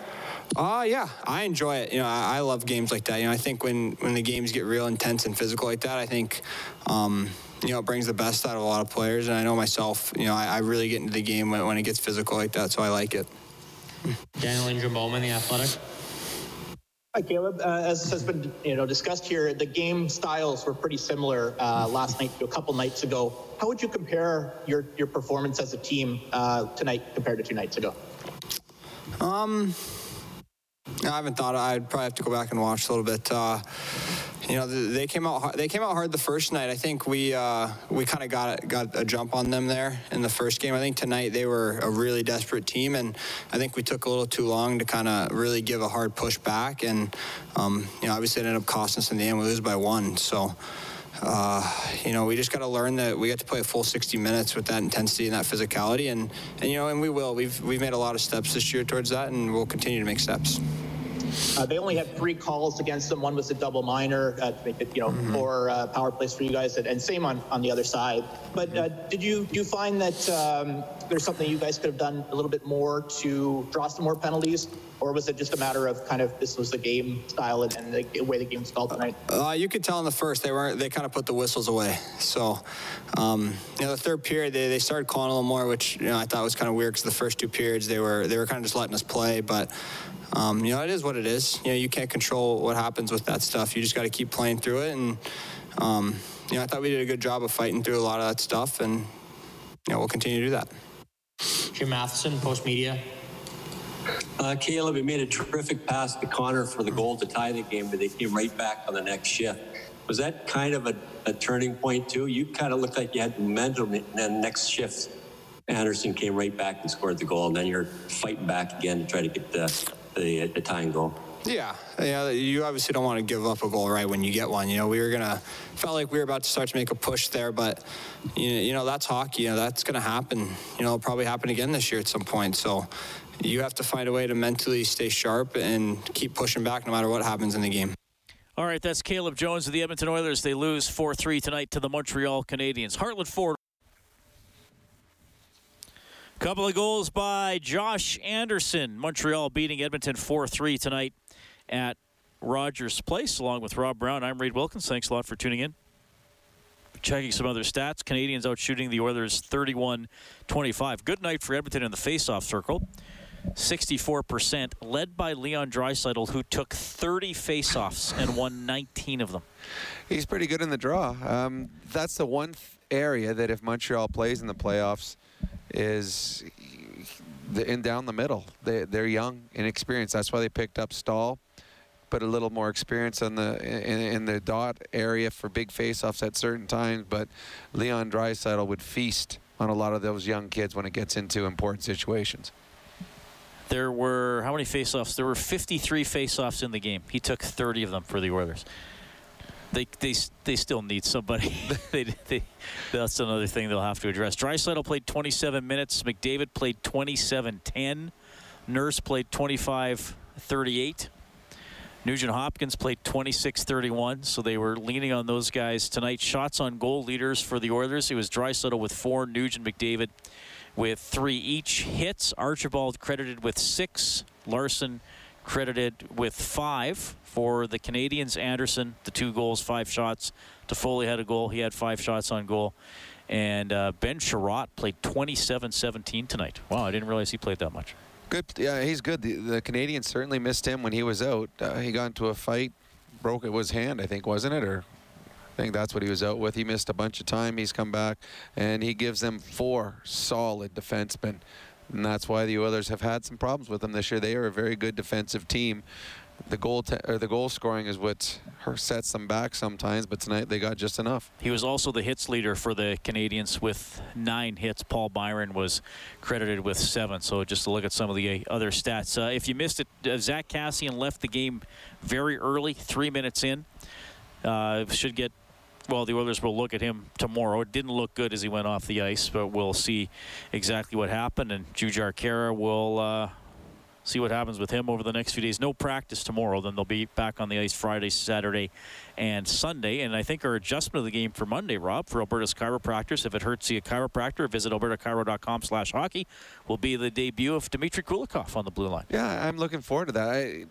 Uh, yeah, I enjoy it. You know, I, I love games like that. You know, I think when, when the games get real intense and physical like that, I think, um, you know, it brings the best out of a lot of players. And I know myself, you know, I, I really get into the game when, when it gets physical like that, so I like it. Daniel Ingram-Bowman, The Athletic. Hi, Caleb. Uh, as has been, you know, discussed here, the game styles were pretty similar uh, last night to a couple nights ago. How would you compare your, your performance as a team uh, tonight compared to two nights ago? Um... I haven't thought. I'd probably have to go back and watch a little bit. Uh, you know, they came out. They came out hard the first night. I think we uh, we kind of got got a jump on them there in the first game. I think tonight they were a really desperate team, and I think we took a little too long to kind of really give a hard push back. And um, you know, obviously it ended up costing us in the end. We lose by one. So uh, you know, we just got to learn that we got to play a full sixty minutes with that intensity and that physicality. And and you know, and we will. We've we've made a lot of steps this year towards that, and we'll continue to make steps. Uh, they only had three calls against them. One was a double minor, uh, to make it, you know, mm-hmm. four uh, power plays for you guys, and, and same on, on the other side. But uh, did you do you find that um, there's something you guys could have done a little bit more to draw some more penalties, or was it just a matter of kind of this was the game style and, and the way the game was called tonight? Uh, you could tell in the first they weren't. They kind of put the whistles away. So, um, you know, the third period they, they started calling a little more, which you know I thought was kind of weird because the first two periods they were they were kind of just letting us play, but. Um, you know, it is what it is. You know, you can't control what happens with that stuff. You just got to keep playing through it. And, um, you know, I thought we did a good job of fighting through a lot of that stuff. And, you know, we'll continue to do that. Jim Matheson, Post Media. Uh, Caleb, he made a terrific pass to Connor for the goal to tie the game, but they came right back on the next shift. Was that kind of a, a turning point, too? You kind of looked like you had momentum, and then next shift, Anderson came right back and scored the goal, and then you're fighting back again to try to get the... The, the tying goal. Yeah, yeah. You obviously don't want to give up a goal right when you get one. You know, we were gonna felt like we were about to start to make a push there, but you know, you know that's hockey. You know, that's gonna happen. You know, it'll probably happen again this year at some point. So you have to find a way to mentally stay sharp and keep pushing back no matter what happens in the game. All right, that's Caleb Jones of the Edmonton Oilers. They lose four three tonight to the Montreal Canadiens. Heartland Ford. Couple of goals by Josh Anderson. Montreal beating Edmonton four three tonight at Rogers Place. Along with Rob Brown, I'm Reed Wilkins. Thanks a lot for tuning in. Checking some other stats. Canadians out shooting the Oilers thirty-one twenty-five. Good night for Edmonton in the faceoff circle. sixty-four percent, led by Leon Draisaitl, who took thirty faceoffs and won nineteen of them. He's pretty good in the draw. Um, that's the one th- area that if Montreal plays in the playoffs is the, in down the middle. They, they're young and inexperienced. That's why they picked up Stahl. Put a little more experience on the in, in the dot area for big faceoffs at certain times, but Leon Draisaitl would feast on a lot of those young kids when it gets into important situations. There were how many faceoffs? There were fifty-three faceoffs in the game. He took thirty of them for the Oilers. They they they still need somebody. they, they that's another thing they'll have to address. Draisaitl played twenty-seven minutes. McDavid played twenty-seven ten. Nurse played twenty-five thirty-eight. Nugent-Hopkins played twenty-six thirty-one, so they were leaning on those guys tonight. Shots on goal leaders for the Oilers. It was Draisaitl with four, Nugent McDavid with three each. Hits, Archibald credited with six, Larson credited with five. For the Canadians, Anderson, the two goals, five shots. Toffoli had a goal. He had five shots on goal. And uh, Ben Chiarot played twenty-seven seventeen tonight. Wow, I didn't realize he played that much. Good. Yeah, he's good. The, the Canadians certainly missed him when he was out. Uh, he got into a fight, broke it was hand, I think, wasn't it? Or I think that's what he was out with. He missed a bunch of time. He's come back, and he gives them four solid defensemen. And that's why the Oilers have had some problems with them this year. They are a very good defensive team. The goal te- or the goal scoring is what sets them back sometimes, but tonight they got just enough. He was also the hits leader for the Canadians with nine hits. Paul Byron was credited with seven, so just to look at some of the other stats. Uh, if you missed it, uh, Zach Kassian left the game very early, three minutes in. Uh, should get, well, the Oilers will look at him tomorrow. It didn't look good as he went off the ice, but we'll see exactly what happened, and Puljujarvi will... Uh, See what happens with him over the next few days. No practice tomorrow. Then they'll be back on the ice Friday, Saturday, and Sunday. And I think our adjustment of the game for Monday, Rob, for Alberta's chiropractors, if it hurts you, a chiropractor, visit albertachiro.com slash hockey, will be the debut of Dmitry Kulikov on the blue line. Yeah, I'm looking forward to that. I,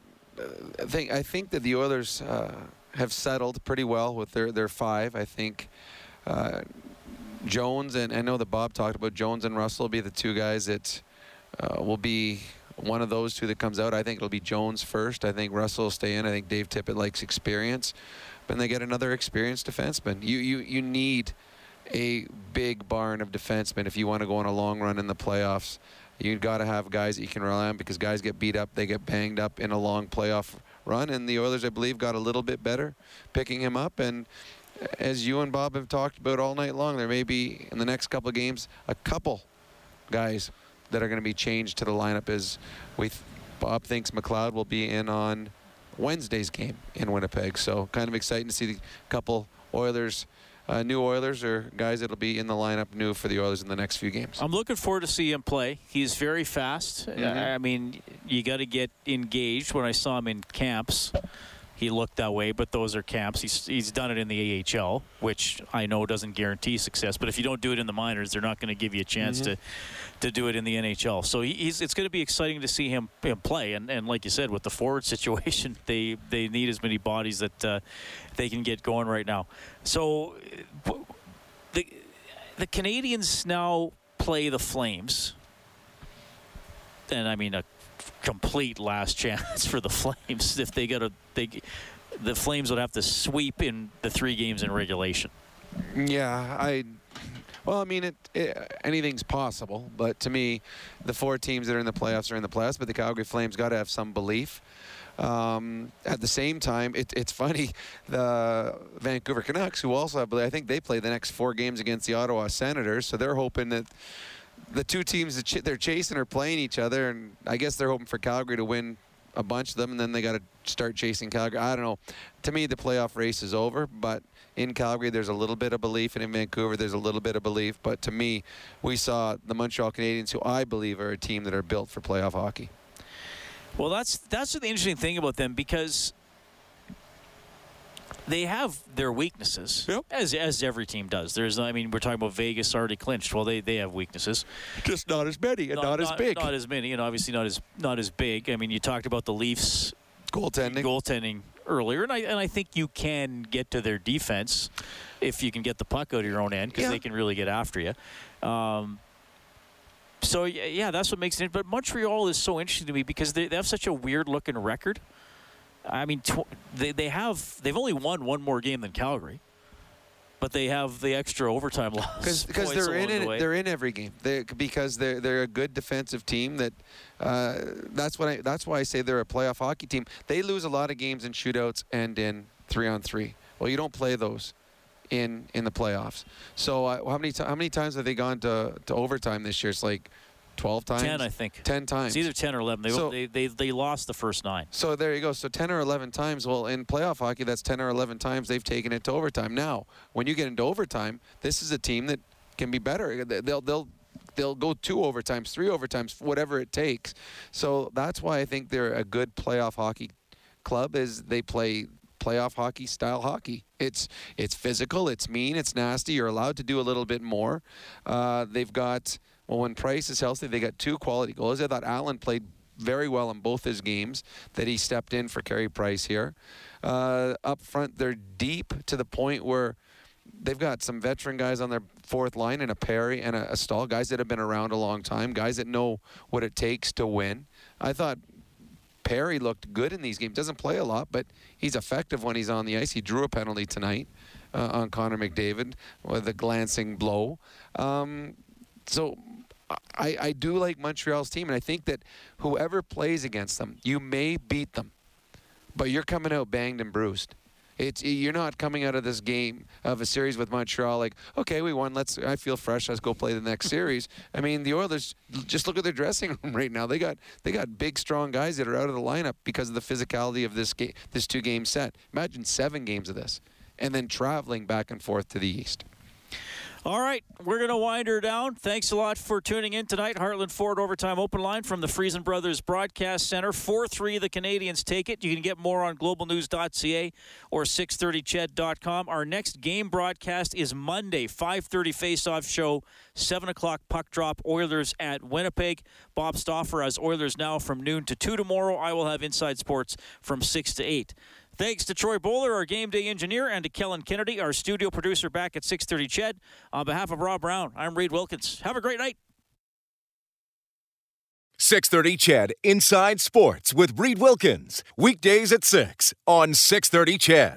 I, think, I think that the Oilers uh, have settled pretty well with their, their five. I think... Uh, Jones, and I know that Bob talked about Jones and Russell will be the two guys that uh, will be... one of those two that comes out. I think it'll be Jones first. I think Russell will stay in. I think Dave Tippett likes experience. But they get another experienced defenseman. You you you need a big barn of defensemen if you want to go on a long run in the playoffs. You've got to have guys that you can rely on because guys get beat up, they get banged up in a long playoff run. And the Oilers, I believe, got a little bit better picking him up. And as you and Bob have talked about all night long, there may be, in the next couple of games, a couple guys that are going to be changed to the lineup as we th- Bob thinks McLeod will be in on Wednesday's game in Winnipeg. So kind of exciting to see the couple Oilers, uh, new Oilers or guys that'll be in the lineup new for the Oilers in the next few games. I'm looking forward to see him play. He's very fast. Mm-hmm. I mean, you got to get engaged. When I saw him in camps, he looked that way, but those are camps. He's he's done it in the A H L, which I know doesn't guarantee success. But if you don't do it in the minors, they're not going to give you a chance mm-hmm. to, to do it in the N H L. So he, he's it's going to be exciting to see him, him play. And, and like you said, with the forward situation, they, they need as many bodies that uh, they can get going right now. So the the Canadians now play the Flames. And, I mean, a complete last chance for the Flames. If they got a, they, the Flames would have to sweep in the three games in regulation. Yeah, I, well, I mean, it, it anything's possible. But to me, the four teams that are in the playoffs are in the playoffs. But the Calgary Flames got to have some belief. Um, at the same time, it, it's funny, the Vancouver Canucks, who also have belief, I think they play the next four games against the Ottawa Senators. So they're hoping that the two teams that ch- they're chasing are playing each other, and I guess they're hoping for Calgary to win a bunch of them, and then they got to start chasing Calgary. I don't know. To me, the playoff race is over, but in Calgary, there's a little bit of belief, and in Vancouver, there's a little bit of belief. But to me, we saw the Montreal Canadiens, who I believe are a team that are built for playoff hockey. Well, that's that's the interesting thing about them, because they have their weaknesses, yep. as as every team does. There's, I mean, we're talking about Vegas already clinched. Well, they, they have weaknesses, just not as many and not, not, not as big, not as many, and obviously not as not as big. I mean, you talked about the Leafs goaltending goaltending earlier, and I and I think you can get to their defense if you can get the puck out of your own end, because yeah. they can really get after you. Um, so, yeah, that's what makes it. But Montreal is so interesting to me because they, they have such a weird-looking record. I mean, tw- they they have they've only won one more game than Calgary, but they have the extra overtime loss because they're in it, the they're in every game. They because they're they're a good defensive team. That uh, that's what I that's why I say they're a playoff hockey team. They lose a lot of games in shootouts and in three on three. Well, you don't play those in in the playoffs. So uh, how many t- how many times have they gone to to overtime this year? It's like twelve times? ten, I think. ten times. It's either ten or eleven. They, so, they, they, they lost the first nine. So there you go. So ten or eleven times. Well, in playoff hockey, that's ten or eleven times they've taken it to overtime. Now, when you get into overtime, this is a team that can be better. They'll they'll they'll go two overtimes, three overtimes, whatever it takes. So that's why I think they're a good playoff hockey club, is they play playoff hockey style hockey. It's it's physical. It's mean. It's nasty. You're allowed to do a little bit more. Uh, they've got... Well, when Price is healthy, they got two quality goals. I thought Allen played very well in both his games that he stepped in for Carey Price here. Uh, up front, they're deep to the point where they've got some veteran guys on their fourth line and a Perry and a, a Stahl, guys that have been around a long time, guys that know what it takes to win. I thought Perry looked good in these games. Doesn't play a lot, but he's effective when he's on the ice. He drew a penalty tonight uh, on Connor McDavid with a glancing blow. Um, so... I, I do like Montreal's team, and I think that whoever plays against them, you may beat them, but you're coming out banged and bruised. It's you're not coming out of this game of a series with Montreal like, okay, we won. Let's I feel fresh. Let's go play the next series. I mean, the Oilers, just look at their dressing room right now. They got they got big, strong guys that are out of the lineup because of the physicality of this game, this two game set. Imagine seven games of this, and then traveling back and forth to the East. All right, we're going to wind her down. Thanks a lot for tuning in tonight. Heartland Ford Overtime Open Line from the Friesen Brothers Broadcast Center. four three, the Canadiens take it. You can get more on global news dot c a or six thirty ched dot com. Our next game broadcast is Monday, five thirty face-off show, seven o'clock puck drop, Oilers at Winnipeg. Bob Stauffer has Oilers Now from noon to two tomorrow. I will have Inside Sports from six to eight. Thanks to Troy Bowler, our game day engineer, and to Kellen Kennedy, our studio producer back at six thirty C H E D. On behalf of Rob Brown, I'm Reed Wilkins. Have a great night. six thirty C H E D Inside Sports with Reed Wilkins. Weekdays at six on six thirty C H E D.